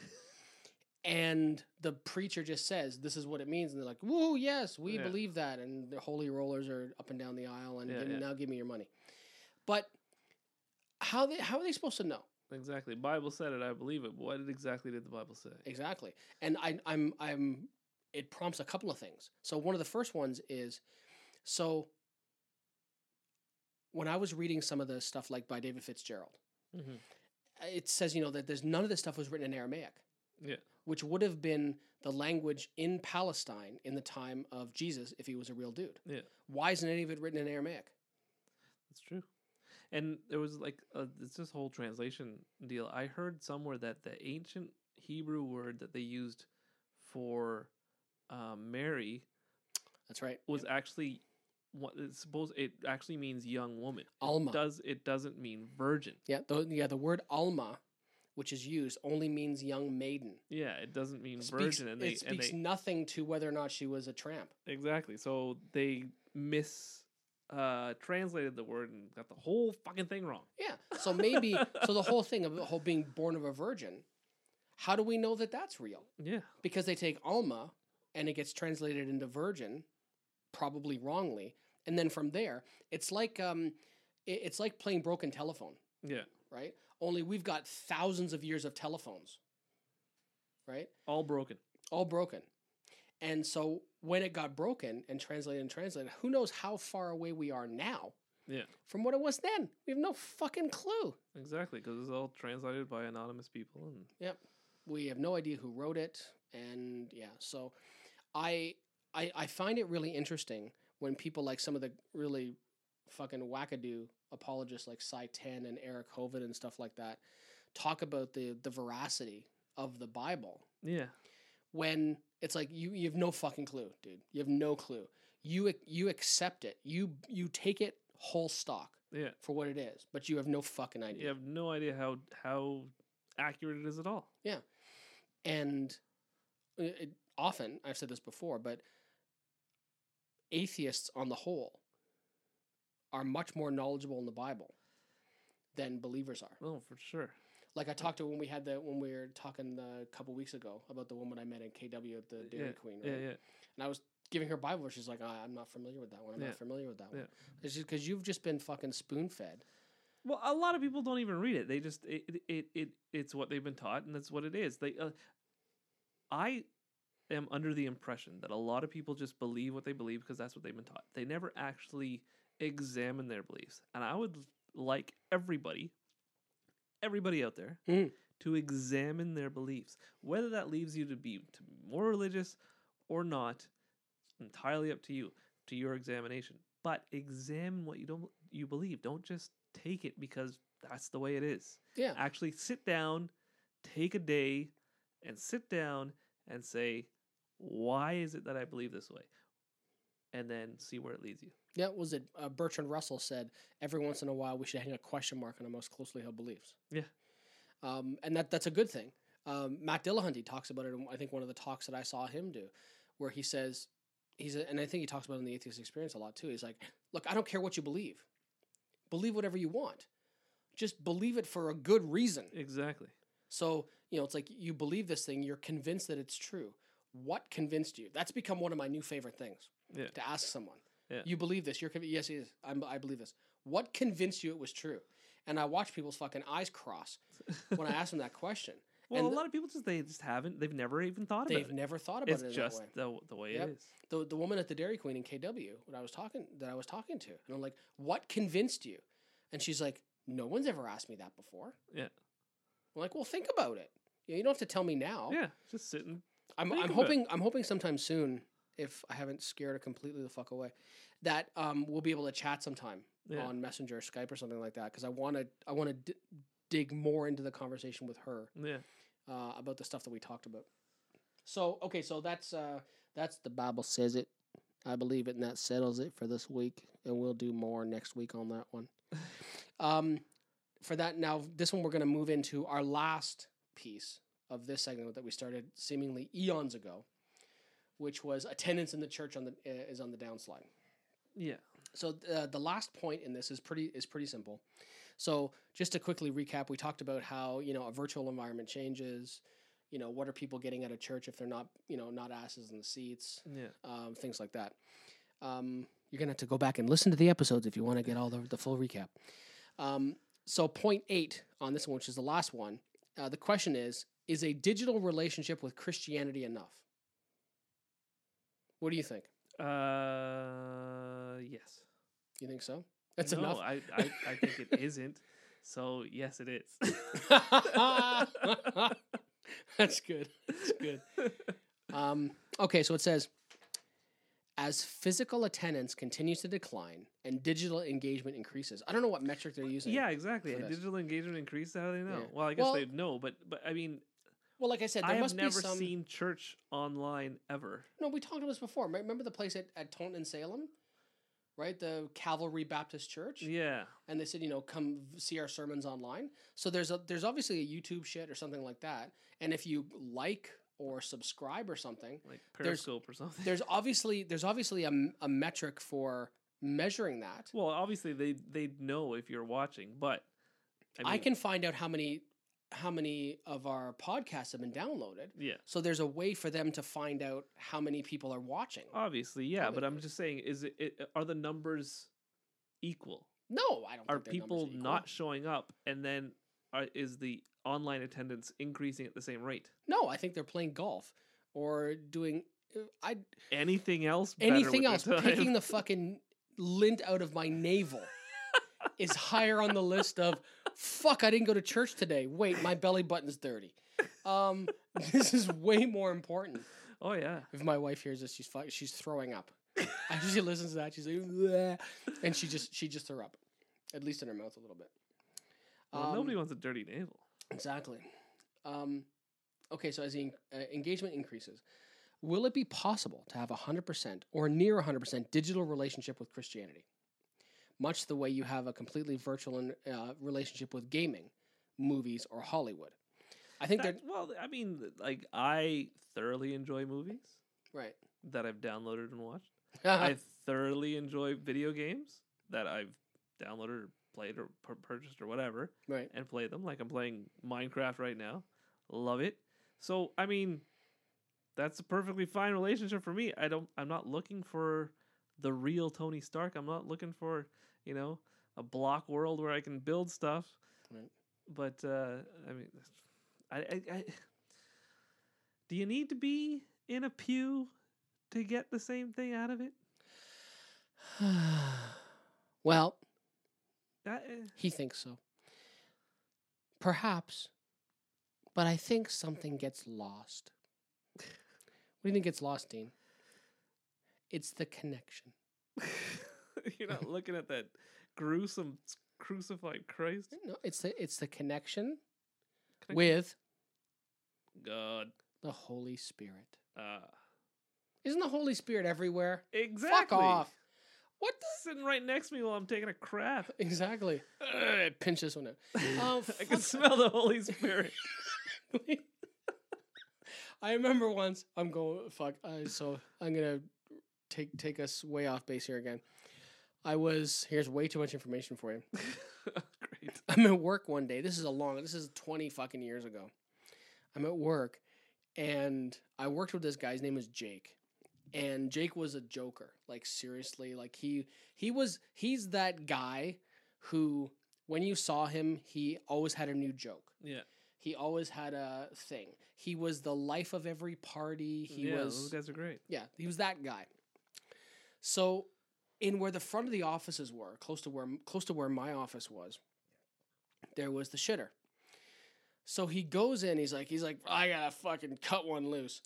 And the preacher just says, this is what it means. And they're like, woo, yes, we yeah. believe that. And the holy rollers are up and down the aisle. And yeah, give, yeah. now give me your money. But how they how are they supposed to know? Exactly. Bible said it. I believe it. But what exactly did the Bible say? Exactly. And I, I'm, I'm, it prompts a couple of things. So one of the first ones is, so when I was reading some of the stuff like by David Fitzgerald, mm-hmm. it says, you know, that there's none of this stuff was written in Aramaic. Yeah. Which would have been the language in Palestine in the time of Jesus if he was a real dude. Yeah. Why isn't any of it written in Aramaic? That's true. And there was like, a, it's this whole translation deal. I heard somewhere that the ancient Hebrew word that they used for uh, Mary. That's right. Was yep. actually, what it's supposed, it actually means young woman. Alma. It, does, it doesn't mean virgin. Yeah. The, yeah. The word Alma, which is used, only means young maiden. Yeah, it doesn't mean it speaks, virgin. And they, it speaks and they, nothing to whether or not she was a tramp. Exactly. So they mis uh, translated the word and got the whole fucking thing wrong. Yeah. So maybe, so the whole thing of the whole being born of a virgin, how do we know that that's real? Yeah. Because they take Alma and it gets translated into virgin, probably wrongly. And then from there, it's like um, it, it's like playing broken telephone. Yeah. Right? Only we've got thousands of years of telephones, right? All broken. All broken. And so when it got broken and translated and translated, who knows how far away we are now yeah. from what it was then. We have no fucking clue. Exactly, because it's all translated by anonymous people. And... Yep. We have no idea who wrote it. And yeah, so I, I, I find it really interesting when people like some of the really fucking wackadoo apologists like Sy Tenney and Eric Hovind and stuff like that talk about the the veracity of the Bible. Yeah. When it's like you you have no fucking clue, dude. You have no clue. You you accept it. You you take it whole stock. Yeah. For what it is, but you have no fucking idea. You have no idea how how accurate it is at all. Yeah. And it, often I've said this before, but atheists on the whole are much more knowledgeable in the Bible than believers are. Oh, for sure. Like I talked to when we had the when we were talking a couple weeks ago about the woman I met in K W at the Dairy yeah, Queen, right? Yeah, yeah. And I was giving her Bible, she's like, oh, "I'm not familiar with that one. I'm yeah. not familiar with that yeah. one." It's just because you've just been fucking spoon fed. Well, a lot of people don't even read it. They just it it it, it it's what they've been taught, and that's what it is. They, uh, I. am under the impression that a lot of people just believe what they believe because that's what they've been taught. They never actually examine their beliefs, and I would like everybody everybody out there mm. to examine their beliefs, whether that leaves you to be to be more religious or not, entirely up to you, to your examination. But examine what you don't you believe. Don't just take it because that's the way it is. Yeah, actually sit down, take a day and sit down and say, why is it that I believe this way? And then see where it leads you. Yeah, was it uh, Bertrand Russell said every once in a while we should hang a question mark on our most closely held beliefs. Yeah, um, and that that's a good thing. Um, Matt Dillahunty talks about it in, I think, one of the talks that I saw him do, where he says he's a, and I think he talks about it in the Atheist Experience a lot too. He's like, look, I don't care what you believe, believe whatever you want, just believe it for a good reason. Exactly. So you know, it's like you believe this thing, you're convinced that it's true. What convinced you? That's become one of my new favorite things yeah. to ask someone. Yeah. You believe this. You're conv- yes, it is. I'm, I believe this. What convinced you it was true? And I watch people's fucking eyes cross when I ask them that question. Well, and a th- lot of people just they just haven't. They've never even thought about it. They've never thought about it's it. It's just that way. The, the way yep. it is. The the woman at the Dairy Queen in K W that I was talking that I was talking to, and I'm like, what convinced you? And she's like, no one's ever asked me that before. Yeah. I'm like, well, think about it. You don't have to tell me now. Yeah, just sitting. I'm I'm hoping it. I'm hoping sometime soon, if I haven't scared her completely the fuck away, that um we'll be able to chat sometime yeah. on Messenger or Skype or something like that, because I want to I want to d- dig more into the conversation with her. Yeah. Uh, about the stuff that we talked about. So, okay, so that's uh that's the Bible says it. I believe it, and that settles it for this week, and we'll do more next week on that one. um for that now, this one we're going to move into our last piece of this segment that we started seemingly eons ago, which was attendance in the church on the uh, is on the downslide. Yeah. So uh, the last point in this is pretty is pretty simple. So just to quickly recap, we talked about how, you know, a virtual environment changes. you know, what are people getting out of church if they're not, you know, not asses in the seats, yeah, um, things like that. Um, you're going to have to go back and listen to the episodes if you want to get all the, the full recap. Um, so point eight on this one, which is the last one, uh, the question is, is a digital relationship with Christianity enough? What do you think? Uh, yes. You think so? That's no, enough? No, I, I, I think it isn't. So, yes, it is. That's good. That's good. Um, okay, so it says, as physical attendance continues to decline and digital engagement increases. I don't know what metric they're using. Yeah, exactly. And digital engagement increases? How do they know? Yeah. Well, I guess well, they'd know, but, but I mean... Well, like I said, there I must be some... I have never seen church online ever. No, we talked about this before. Remember the place at, at Taunton-Salem? Right? The Calvary Baptist Church? Yeah. And they said, you know, come see our sermons online. So there's a, there's obviously a YouTube shit or something like that. And if you like or subscribe or something... Like Periscope or something. There's obviously there's obviously a, a metric for measuring that. Well, obviously they they'd know if you're watching, but... I, mean, I can find out how many... how many of our podcasts have been downloaded. Yeah. So there's a way for them to find out how many people are watching. Obviously, yeah. But I'm just saying, is it, it are the numbers equal? No, I don't are think they're numbers equal. Are people not showing up, and then are, is the online attendance increasing at the same rate? No, I think they're playing golf or doing... I Anything else better Anything else. Picking the fucking lint out of my navel is higher on the list of... Fuck, I didn't go to church today. Wait, my belly button's dirty. Um, this is way more important. Oh, yeah. If my wife hears this, she's fu- she's throwing up. After she listens to that, she's like, bleh, and she just she just threw up, at least in her mouth a little bit. Um, well, nobody wants a dirty navel. Exactly. Um, okay, so as the en- uh, engagement increases, will it be possible to have one hundred percent or near one hundred percent digital relationship with Christianity? Much the way you have a completely virtual in, uh, relationship with gaming, movies, or Hollywood. I think that, they're... Well, I mean, like, I thoroughly enjoy movies. Right. That I've downloaded and watched. I thoroughly enjoy video games that I've downloaded or played or pur- purchased or whatever. Right. And play them. Like, I'm playing Minecraft right now. Love it. So, I mean, that's a perfectly fine relationship for me. I don't... I'm not looking for... the real Tony Stark. I'm not looking for, you know, a block world where I can build stuff. Right. But, uh, I mean, I, I, I, do you need to be in a pew to get the same thing out of it? Well, uh, he thinks so. Perhaps, but I think something gets lost. What do you think gets lost, Dean? It's the connection. You're not looking at that gruesome crucified Christ. No, it's the it's the connection, connection. With God, the Holy Spirit. Uh, Isn't the Holy Spirit everywhere? Exactly. Fuck off. What the? Sitting right next to me while I'm taking a crap. Exactly. uh, pinch this one out. Oh, I can smell the Holy Spirit. I remember once I'm going fuck. Uh, so I'm gonna. Take take us way off base here again. I was here's way too much information for you. Great. I'm at work one day. This is a long. This is twenty fucking years ago. I'm at work, and I worked with this guy. His name was Jake, and Jake was a joker. Like seriously, like he he was he's that guy who when you saw him, he always had a new joke. Yeah. He always had a thing. He was the life of every party. He yeah, was. Those guys are great. Yeah, he was that guy. So, in where the front of the offices were, close to where close to where my office was, there was the shitter. So he goes in. He's like, he's like, I gotta fucking cut one loose,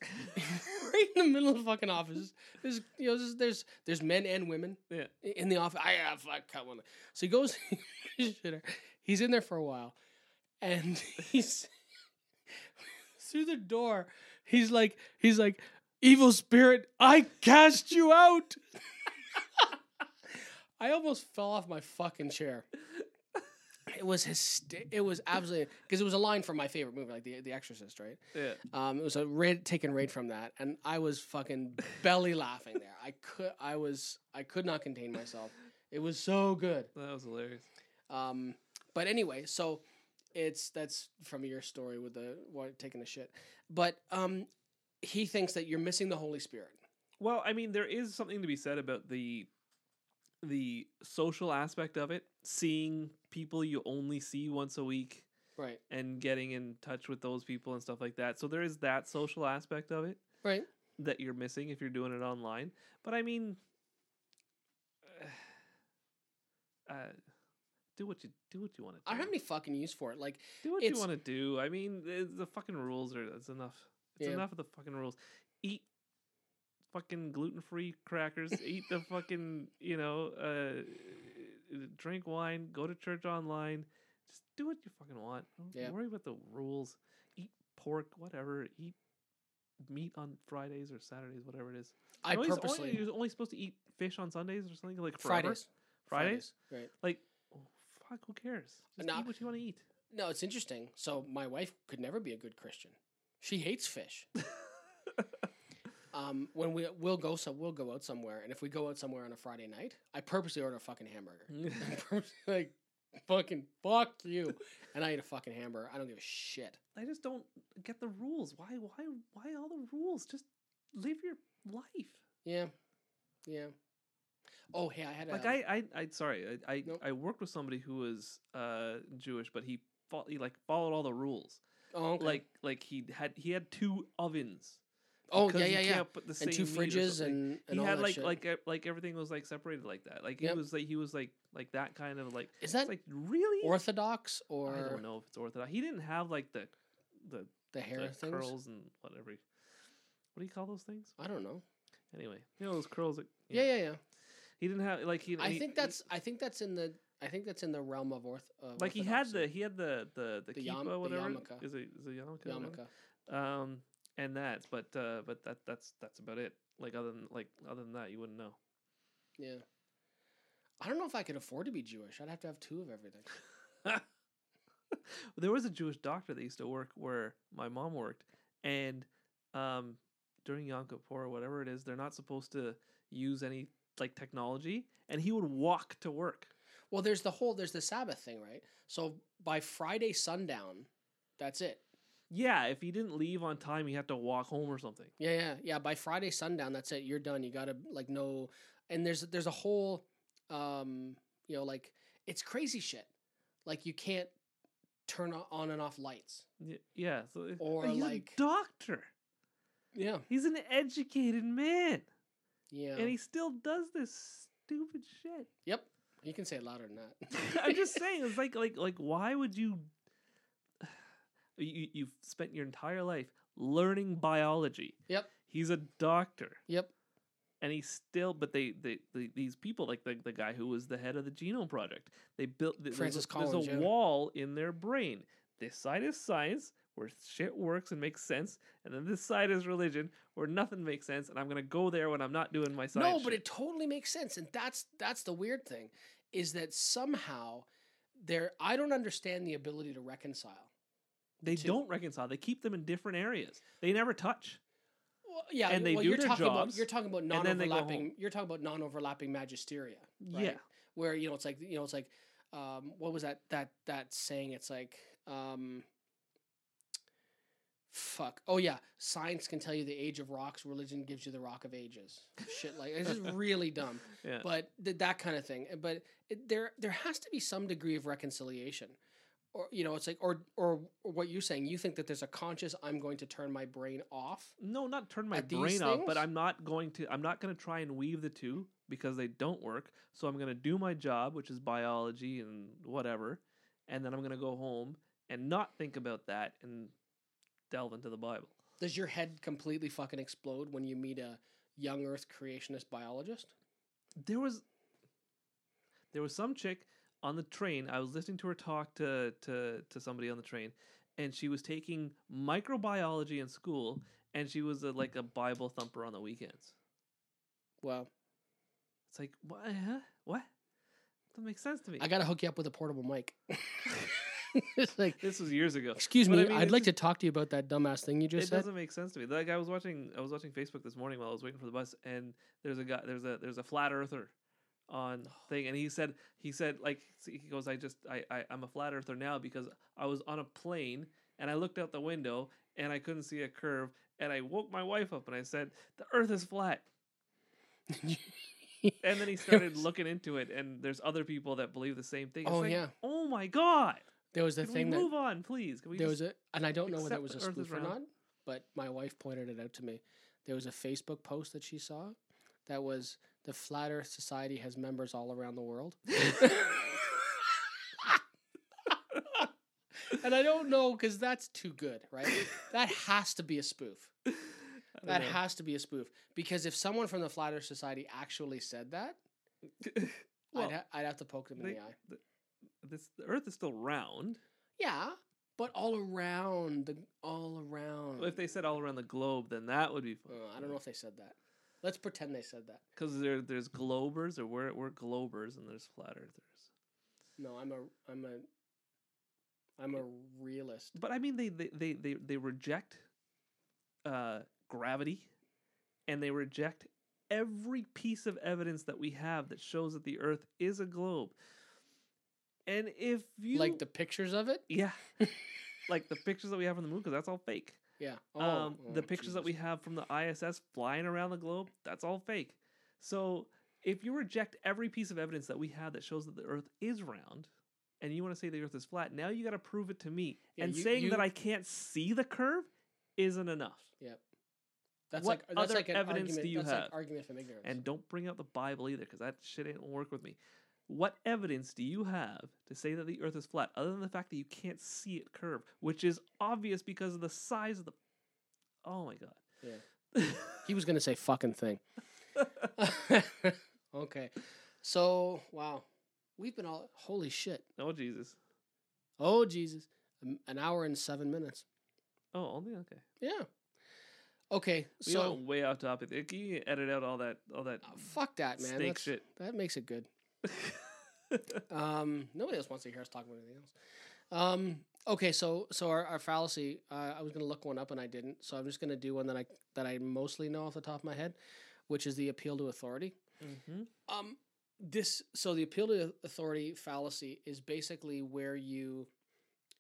right in the middle of the fucking office. There's you know, there's there's, there's men and women yeah. in the office. I gotta fuck cut one loose. So he goes, shitter. He's in there for a while, and he's through the door. He's like, he's like. Evil spirit, I cast you out. I almost fell off my fucking chair. It was hyster- It was absolutely because it was a line from my favorite movie, like the The Exorcist, right? Yeah. Um, it was a raid, taken raid from that, and I was fucking belly laughing there. I could, I was, I could not contain myself. It was so good. That was hilarious. Um, but anyway, so It's that's from your story with the what, taking a shit. But um, he thinks that you're missing the Holy Spirit. Well, I mean, there is something to be said about the the social aspect of it, seeing people you only see once a week, right, and getting in touch with those people and stuff like that. So there is that social aspect of it, right, that you're missing if you're doing it online. But I mean, uh, uh do what you do what you want to do. I don't have any fucking use for it. Like, do what you want to do. I mean, the fucking rules are it's enough. It's yeah. enough of the fucking rules. Eat fucking gluten-free crackers. Eat the fucking, you know, uh, drink wine. Go to church online. Just do what you fucking want. Don't yeah. worry about the rules. Eat pork, whatever. Eat meat on Fridays or Saturdays, whatever it is. I you're purposely... Only, you're only supposed to eat fish on Sundays or something? Like forever? Fridays. Fridays? Fridays. Right. Like, oh, fuck, who cares? Just no, eat what you want to eat. No, it's interesting. So my wife could never be a good Christian. She hates fish. Um, when we we'll go so we'll go out somewhere, and if we go out somewhere on a Friday night, I purposely order a fucking hamburger. Like, fucking fuck you, and I eat a fucking hamburger. I don't give a shit. I just don't get the rules. Why why why all the rules? Just live your life. Yeah, yeah. Oh hey, I had a, like I I I sorry I I, nope. I worked with somebody who was uh Jewish, but he fo- he like followed all the rules. Oh, okay. like like he had he had two ovens. Oh yeah, yeah, yeah. And two fridges and, and he all had that like shit. like like everything was like separated like that. Like yep. he was like he was like like that kind of like. Is that like really Orthodox or I don't know if it's Orthodox. He didn't have like the the the hair the things? curls and whatever. What do you call those things? I don't know. Anyway, you know those curls. That, yeah, know. yeah, yeah. He didn't have like he. I he, think that's he, I think that's in the I think that's in the realm of orth. Uh, like he had the he had the the the, the kippah yam, whatever the is it is it yarmulke yarmulke. Um. And that, but uh, but that that's that's about it. Like other than like other than that, you wouldn't know. Yeah, I don't know if I could afford to be Jewish. I'd have to have two of everything. There was a Jewish doctor that used to work where my mom worked, and um, during Yom Kippur or whatever it is, they're not supposed to use any like technology, and he would walk to work. Well, there's the whole there's the Sabbath thing, right? So by Friday sundown, that's it. Yeah, if he didn't leave on time, he had to walk home or something. Yeah, yeah, yeah. By Friday sundown, that's it. You're done. You gotta like no, and there's there's a whole, um, you know, like it's crazy shit. Like you can't turn on and off lights. Yeah, yeah. So or he's like a doctor. Yeah, he's an educated man. Yeah, and he still does this stupid shit. Yep, you can say it louder than that. I'm just saying, it's like like like why would you? You, you've spent your entire life learning biology. Yep. He's a doctor. Yep. And he's still, but they, they, they these people, like the, the guy who was the head of the Genome Project, they built, Francis Collins, there's a yeah. wall in their brain. This side is science, where shit works and makes sense. And then this side is religion, where nothing makes sense. And I'm going to go there when I'm not doing my science. No, but shit. It totally makes sense. And that's, that's the weird thing, is that somehow there, I don't understand the ability to reconcile. They too. don't reconcile. They keep them in different areas. They never touch. Well, yeah, and they well, do you're their talking jobs. About, you're talking about non-overlapping. You're talking about non-overlapping magisteria. Right? Yeah, where you know it's like you know it's like, um, what was that that that saying? It's like, um, fuck. Oh yeah, science can tell you the age of rocks. Religion gives you the rock of ages. Shit like this is really dumb. Yeah. But th- that kind of thing. But it, there there has to be some degree of reconciliation. Or, you know, it's like, or, or or what you're saying, you think that there's a conscious, I'm going to turn my brain off. No, not turn my brain off, but I'm not going to, I'm not going to try and weave the two because they don't work. So I'm going to do my job, which is biology and whatever. And then I'm going to go home and not think about that and delve into the Bible. Does your head completely fucking explode when you meet a young earth creationist biologist? There was, there was some chick. On the train, I was listening to her talk to, to, to somebody on the train, and she was taking microbiology in school, and she was a, like a Bible thumper on the weekends. Wow. It's like, what? Huh? What? That makes sense to me. I got to hook you up with a portable mic. It's like, this was years ago. Excuse me, I mean, I'd like to talk to you about that dumbass thing you just it said. It doesn't make sense to me. Like I was watching I was watching Facebook this morning while I was waiting for the bus, and there's a guy, there's a there's a flat earther on thing, and he said he said like he goes, I just I, I I'm a flat earther now because I was on a plane and I looked out the window and I couldn't see a curve and I woke my wife up and I said the Earth is flat. And then he started looking into it, and there's other people that believe the same thing. It's oh like, yeah! Oh my God! There was the Can thing. We move that, on, please. Can we there was a, and I don't know whether it was a spoof or not, but my wife pointed it out to me. There was a Facebook post that she saw that was the Flat Earth Society has members all around the world. And I don't know because that's too good, right? That has to be a spoof. That know. has to be a spoof. Because if someone from the Flat Earth Society actually said that, well, I'd, ha- I'd have to poke them in they, the eye. The, this, the Earth is still round. Yeah, but all around. the All around. Well, if they said all around the globe, then that would be fun. Oh, I don't know if they said that. Let's pretend they said that. Because there, there's globers, or we're, we're globers, and there's flat earthers. No, I'm a... I'm a I'm a realist. But I mean, they, they, they, they, they reject... Uh, gravity, and they reject every piece of evidence that we have that shows that the Earth is a globe. And if you like the pictures of it, yeah, like the pictures that we have from the moon, because that's all fake. Yeah, oh, um, oh, the pictures Jesus. that we have from the I S S flying around the globe, that's all fake. So if you reject every piece of evidence that we have that shows that the Earth is round, and you want to say the Earth is flat, now you got to prove it to me. Yeah, and you, saying you... that I can't see the curve isn't enough. Yep. That's what like, that's other like an evidence argument, do you that's have? Like argument from ignorance. And don't bring out the Bible either, because that shit ain't gonna work with me. What evidence do you have to say that the Earth is flat, other than the fact that you can't see it curve, which is obvious because of the size of the... Oh, my God. Yeah. He was going to say fucking thing. Okay. So, wow. We've been all... Holy shit. Oh, Jesus. Oh, Jesus. An hour and seven minutes. Oh, only? Okay. Yeah. Okay, we so went way off topic. Can you edit out all that? All that? Oh, fuck that, man. Snake shit. That makes it good. um, nobody else wants to hear us talk about anything else. Um, okay, so so our, our fallacy. Uh, I was gonna look one up and I didn't, so I'm just gonna do one that I that I mostly know off the top of my head, which is the appeal to authority. Mm-hmm. Um, this so the appeal to authority fallacy is basically where you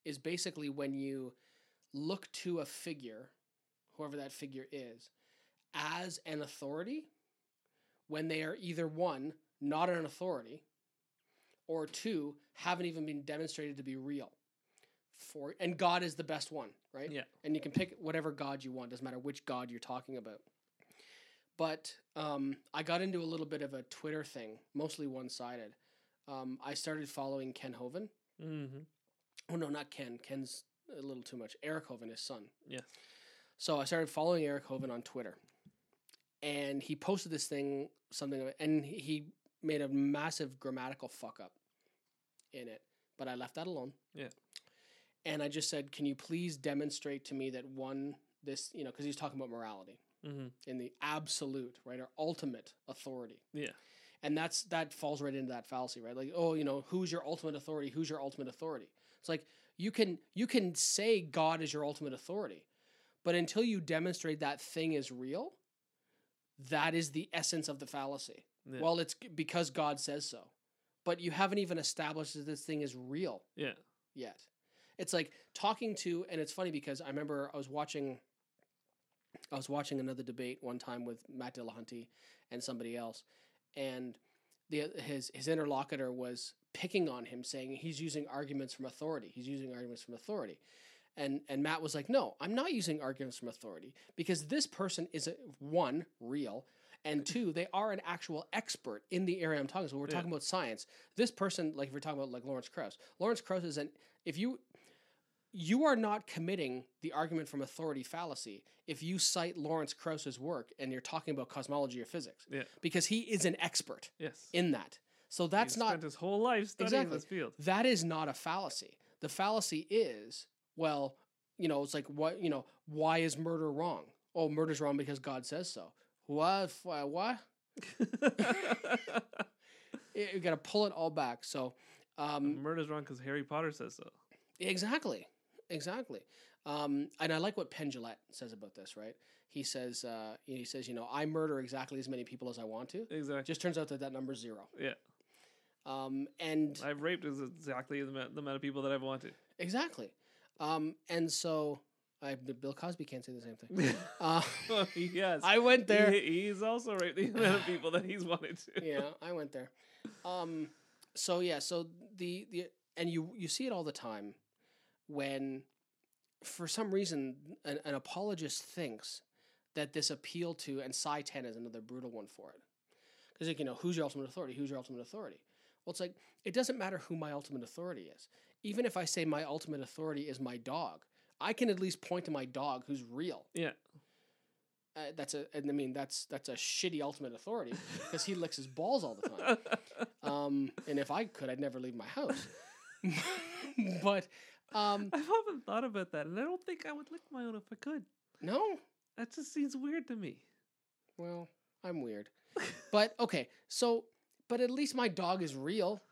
is basically when you look to a figure, whoever that figure is, as an authority when they are either one, not an authority, or two, haven't even been demonstrated to be real. For and God is the best one, right? Yeah. And you can pick whatever God you want, doesn't matter which God you're talking about. But um, I got into a little bit of a Twitter thing, mostly one-sided. Um, I started following Ken Hovind. Mm-hmm. Oh, no, not Ken. Ken's a little too much. Eric Hovind, his son. Yeah. So I started following Eric Hovind on Twitter, and he posted this thing, something, and he made a massive grammatical fuck up in it, but I left that alone. Yeah. And I just said, can you please demonstrate to me that one, this, you know, because he's talking about morality, mm-hmm. in the absolute, right, or ultimate authority. Yeah. And that's that falls right into that fallacy, right? Like, oh, you know, who's your ultimate authority? Who's your ultimate authority? It's like, you can you can say God is your ultimate authority, but until you demonstrate that thing is real, that is the essence of the fallacy. Yeah. Well, it's because God says so. But you haven't even established that this thing is real yeah. yet. It's like talking to, and it's funny because I remember I was watching I was watching another debate one time with Matt Dillahunty and somebody else, and the his his interlocutor was picking on him, saying he's using arguments from authority. He's using arguments from authority. And and Matt was like, no, I'm not using arguments from authority because this person is, a, one, real, and two, they are an actual expert in the area I'm talking about. So we're yeah. talking about science. This person, like if we're talking about like Lawrence Krauss, Lawrence Krauss is an, if you, you are not committing the argument from authority fallacy if you cite Lawrence Krauss's work and you're talking about cosmology or physics yeah. because he is an expert yes. in that. So that's He's not... spent his whole life studying exactly, this field. That is not a fallacy. The fallacy is... Well, you know, it's like, what, you know, why is murder wrong? Oh, murder's wrong because God says so. What? What? You got to pull it all back. So, um, murder's wrong because Harry Potter says so. Exactly. Exactly. Um, and I like what Penn Jillette says about this, right? He says, uh, he says, you know, I murder exactly as many people as I want to. Exactly. Just turns out that that number's zero. Yeah. Um, and I've raped exactly the amount of people that I've wanted. Exactly. Um, and so I, Bill Cosby can't say the same thing. Uh, well, yes. I went there. He, he's also raped the amount of people that he's wanted to. Yeah, I went there. Um, so yeah, so the, the, and you, you see it all the time when, for some reason, an, an apologist thinks that this appeal to, and Sy Tenney is another brutal one for it. Because, like, you know, who's your ultimate authority? Who's your ultimate authority? Well, it's like, it doesn't matter who my ultimate authority is. Even if I say my ultimate authority is my dog, I can at least point to my dog who's real. Yeah. Uh, that's a, and I mean, that's that's a shitty ultimate authority because he licks his balls all the time. Um, and if I could, I'd never leave my house. But... Um, I've often thought about that, and I don't think I would lick my own if I could. No? That just seems weird to me. Well, I'm weird. But, okay, so, but at least my dog is real.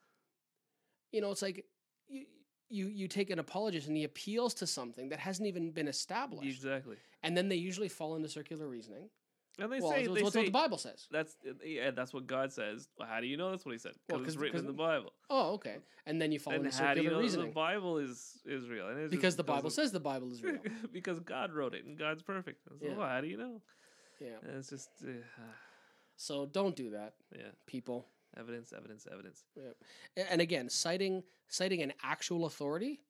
You know, it's like, you, you, you take an apologist and he appeals to something that hasn't even been established. Exactly. And then they usually fall into circular reasoning. And they well, say... That's what the Bible says. That's, yeah, that's what God says. Well, how do you know that's what he said? Because well, it's written in the Bible. Oh, okay. And then you fall and into circular reasoning. And how do you know reasoning. The Bible is, is real? And it's because just, the Bible says the Bible is real. Because God wrote it, and God's perfect. So, yeah. Well, how do you know? Yeah. And it's just... Uh, so don't do that, yeah. people. Evidence, evidence, evidence. Yeah. And again, citing citing an actual authority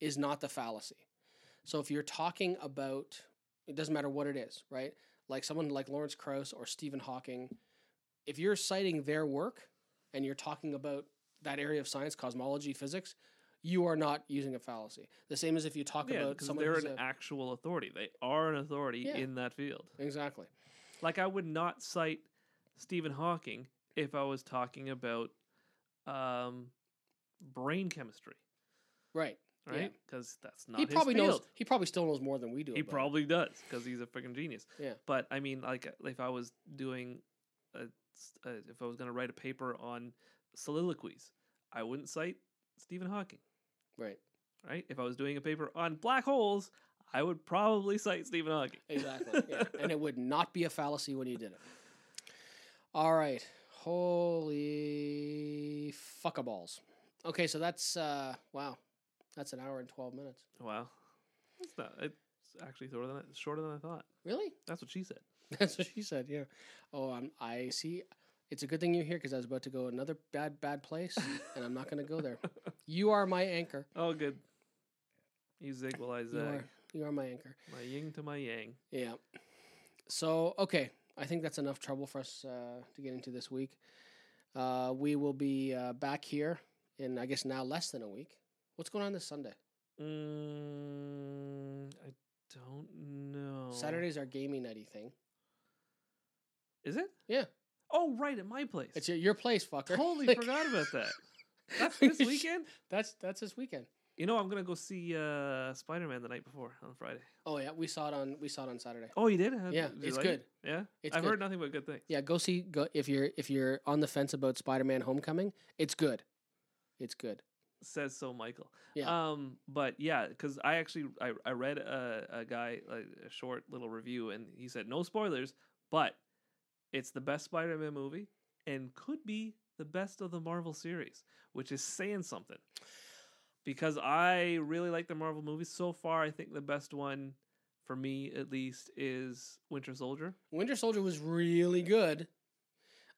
is not the fallacy. So if you're talking about... It doesn't matter what it is, right? Like someone like Lawrence Krauss or Stephen Hawking, if you're citing their work and you're talking about that area of science, cosmology, physics, you are not using a fallacy. The same as if you talk yeah, about someone who's... Yeah, because they're an a... actual authority. They are an authority yeah, in that field. Exactly. Like I would not cite Stephen Hawking if I was talking about um, brain chemistry. Right. Right, because yeah. that's not he his probably field. Knows. He probably still knows more than we do. He about probably it. Does because he's a freaking genius. Yeah, but I mean, like, if I was doing, a, a, if I was going to write a paper on soliloquies, I wouldn't cite Stephen Hawking. Right, right. If I was doing a paper on black holes, I would probably cite Stephen Hawking. Exactly, yeah. And it would not be a fallacy when you did it. All right, holy fuckaballs. Okay, so that's uh, wow. That's an hour and twelve minutes. Wow, that's not. It's actually shorter than shorter than I thought. Really? That's what she said. That's what she said. Yeah. Oh, um, I see. It's a good thing you're here because I was about to go another bad, bad place, and I'm not going to go there. You are my anchor. Oh, good. You zig while I zag. You are, you are my anchor. My yin to my yang. Yeah. So okay, I think that's enough trouble for us uh, to get into this week. Uh, we will be uh, back here in, I guess, now less than a week. What's going on this Sunday? Mm, I don't know. Saturday's our gaming nighty thing. Is it? Yeah. Oh, right, at my place. It's your, your place, fucker. Totally like... forgot about that. That's this weekend? That's that's this weekend. You know, I'm gonna go see uh, Spider-Man the night before on Friday. Oh yeah, we saw it on we saw it on Saturday. Oh, you did? Have, yeah, did it's you like good. It? Yeah, it's I've good. Heard nothing but good things. Yeah, go see go if you're if you're on the fence about Spider-Man: Homecoming. It's good. It's good. Says so, Michael. Yeah. Um, but yeah, because I actually I, I read a, a guy like, a short little review, and he said no spoilers, but it's the best Spider-Man movie and could be the best of the Marvel series, which is saying something. Because I really like the Marvel movies so far. I think the best one for me, at least, is Winter Soldier. Winter Soldier was really good.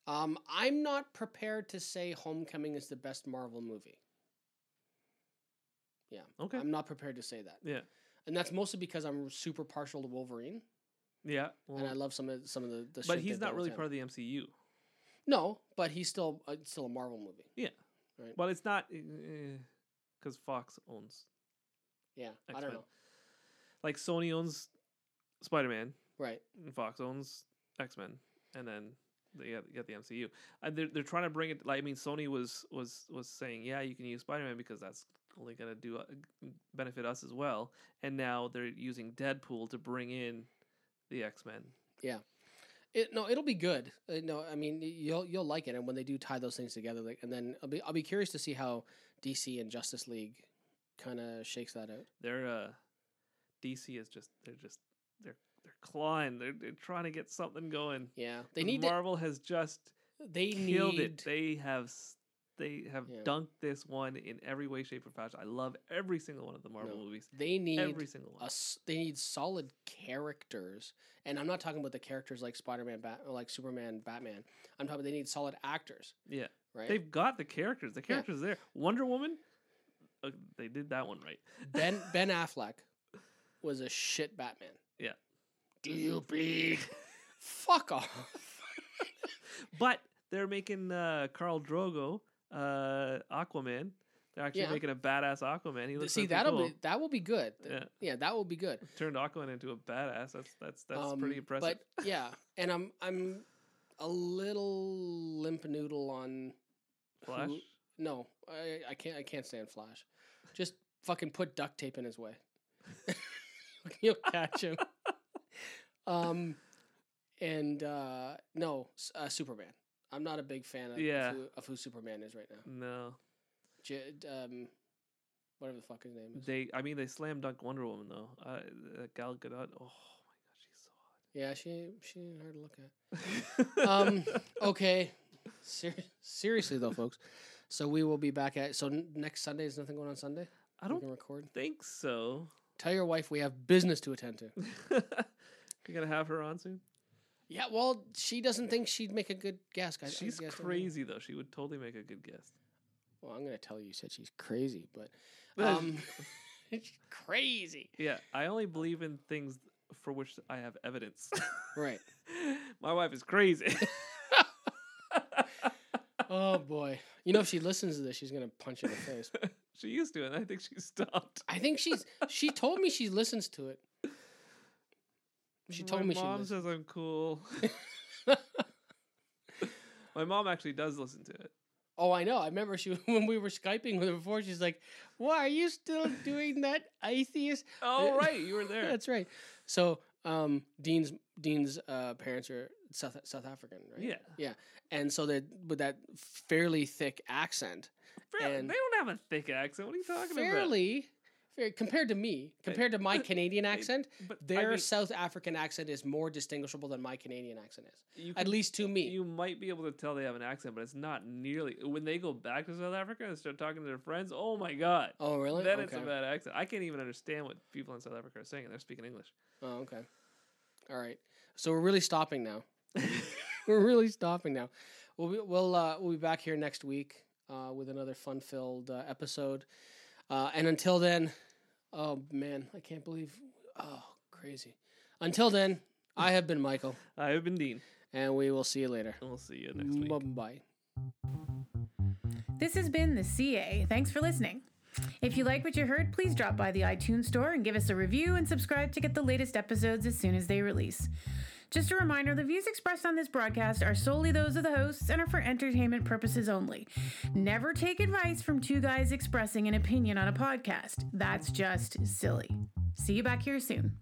Um, I'm not prepared to say Homecoming is the best Marvel movie. Yeah. Okay. I'm not prepared to say that. Yeah. And that's mostly because I'm super partial to Wolverine. Yeah. Well, and I love some of some of the, the shit. But he's not really part of the M C U. No, but he's still uh, still a Marvel movie. Yeah. Right. But it's not because uh, Fox owns. Yeah. X-Men. I don't know. Like Sony owns Spider-Man. Right. And Fox owns X-Men, and then they got the M C U. And they're they're trying to bring it. Like I mean, Sony was was was saying, yeah, you can use Spider-Man because that's only going to do uh, benefit us as well, and now they're using Deadpool to bring in the X-Men. Yeah, it, no, it'll be good. Uh, no, I mean you'll you'll like it, and when they do tie those things together, like, and then I'll be I'll be curious to see how D C and Justice League kind of shakes that out. They're uh, D C is just they're just they're they're clawing. They're, they're trying to get something going. Yeah, they need. Marvel to, has just they killed need... it. They have they have yeah. dunked this one in every way, shape, or fashion. I love every single one of the Marvel no, movies. They need every single one. A, they need solid characters, and I'm not talking about the characters like Spider-Man, Bat, like Superman, Batman. I'm talking. They need solid actors. Yeah, right. They've got the characters. The characters yeah. are there. Wonder Woman. Uh, they did that one right. Ben Ben Affleck was a shit Batman. Yeah. Do you bleed? Fuck off. But they're making uh, Khal Drogo uh, Aquaman. They're actually yeah. making a badass Aquaman. He looks See, that'll cool. be that will be good. Yeah. yeah, that will be good. Turned Aquaman into a badass. That's that's that's um, pretty impressive. But yeah, and I'm I'm a little limp noodle on Flash. Who, No, I, I can't. I can't stand Flash. Just fucking put duct tape in his way. You'll catch him. Um, and uh, no, uh, Superman. I'm not a big fan of, yeah. of, who, of who Superman is right now. No, J- um, whatever the fuck his name is. They, I mean, they slam dunk Wonder Woman though. Uh, Gal Gadot. Oh my god, she's so hot. Yeah, she she ain't hard to look at. um, okay. Ser- seriously though, folks. So we will be back at... So next Sunday, is nothing going on Sunday? I don't record? think so. Tell your wife we have business to attend to. You're going to have her on soon? Yeah, well, she doesn't think she'd make a good guest. I, she's I guess crazy, I mean. though. She would totally make a good guest. Well, I'm going to tell you, you said she's crazy, but... Um, she's crazy. Yeah, I only believe in things for which I have evidence. Right. My wife is crazy. Oh, boy. You know, if she listens to this, she's going to punch you in the face. She used to, and I think she stopped. I think she's... She told me she listens to it. She told My me she My mom says I'm cool. My mom actually does listen to it. Oh, I know. I remember she when we were Skyping with her before, she's like, why are you still doing that atheist? Oh, right. You were there. That's right. So... Um, Dean's Dean's uh, parents are South South African, right? Yeah, yeah, and so they with that fairly thick accent. Fairly, and they don't have a thick accent. What are you talking fairly, about? Fairly, compared to me, compared to my Canadian accent, but their I mean, South African accent is more distinguishable than my Canadian accent is. You can, at least to me, you might be able to tell they have an accent, but it's not nearly. When they go back to South Africa and start talking to their friends, oh my god! Oh really? Then okay. It's a bad accent. I can't even understand what people in South Africa are saying, and they're speaking English. Oh, okay. All right. So we're really stopping now. we're really stopping now. We'll be, we'll, uh, we'll be back here next week uh, with another fun-filled uh, episode. Uh, and until then, oh, man, I can't believe. Oh, crazy. Until then, I have been Michael. I have been Dean. And we will see you later. We'll see you next week. Bye-bye. This has been The C A. Thanks for listening. If you like what you heard, please drop by the iTunes store and give us a review and subscribe to get the latest episodes as soon as they release. Just a reminder, the views expressed on this broadcast are solely those of the hosts and are for entertainment purposes only. Never take advice from two guys expressing an opinion on a podcast. That's just silly. See you back here soon.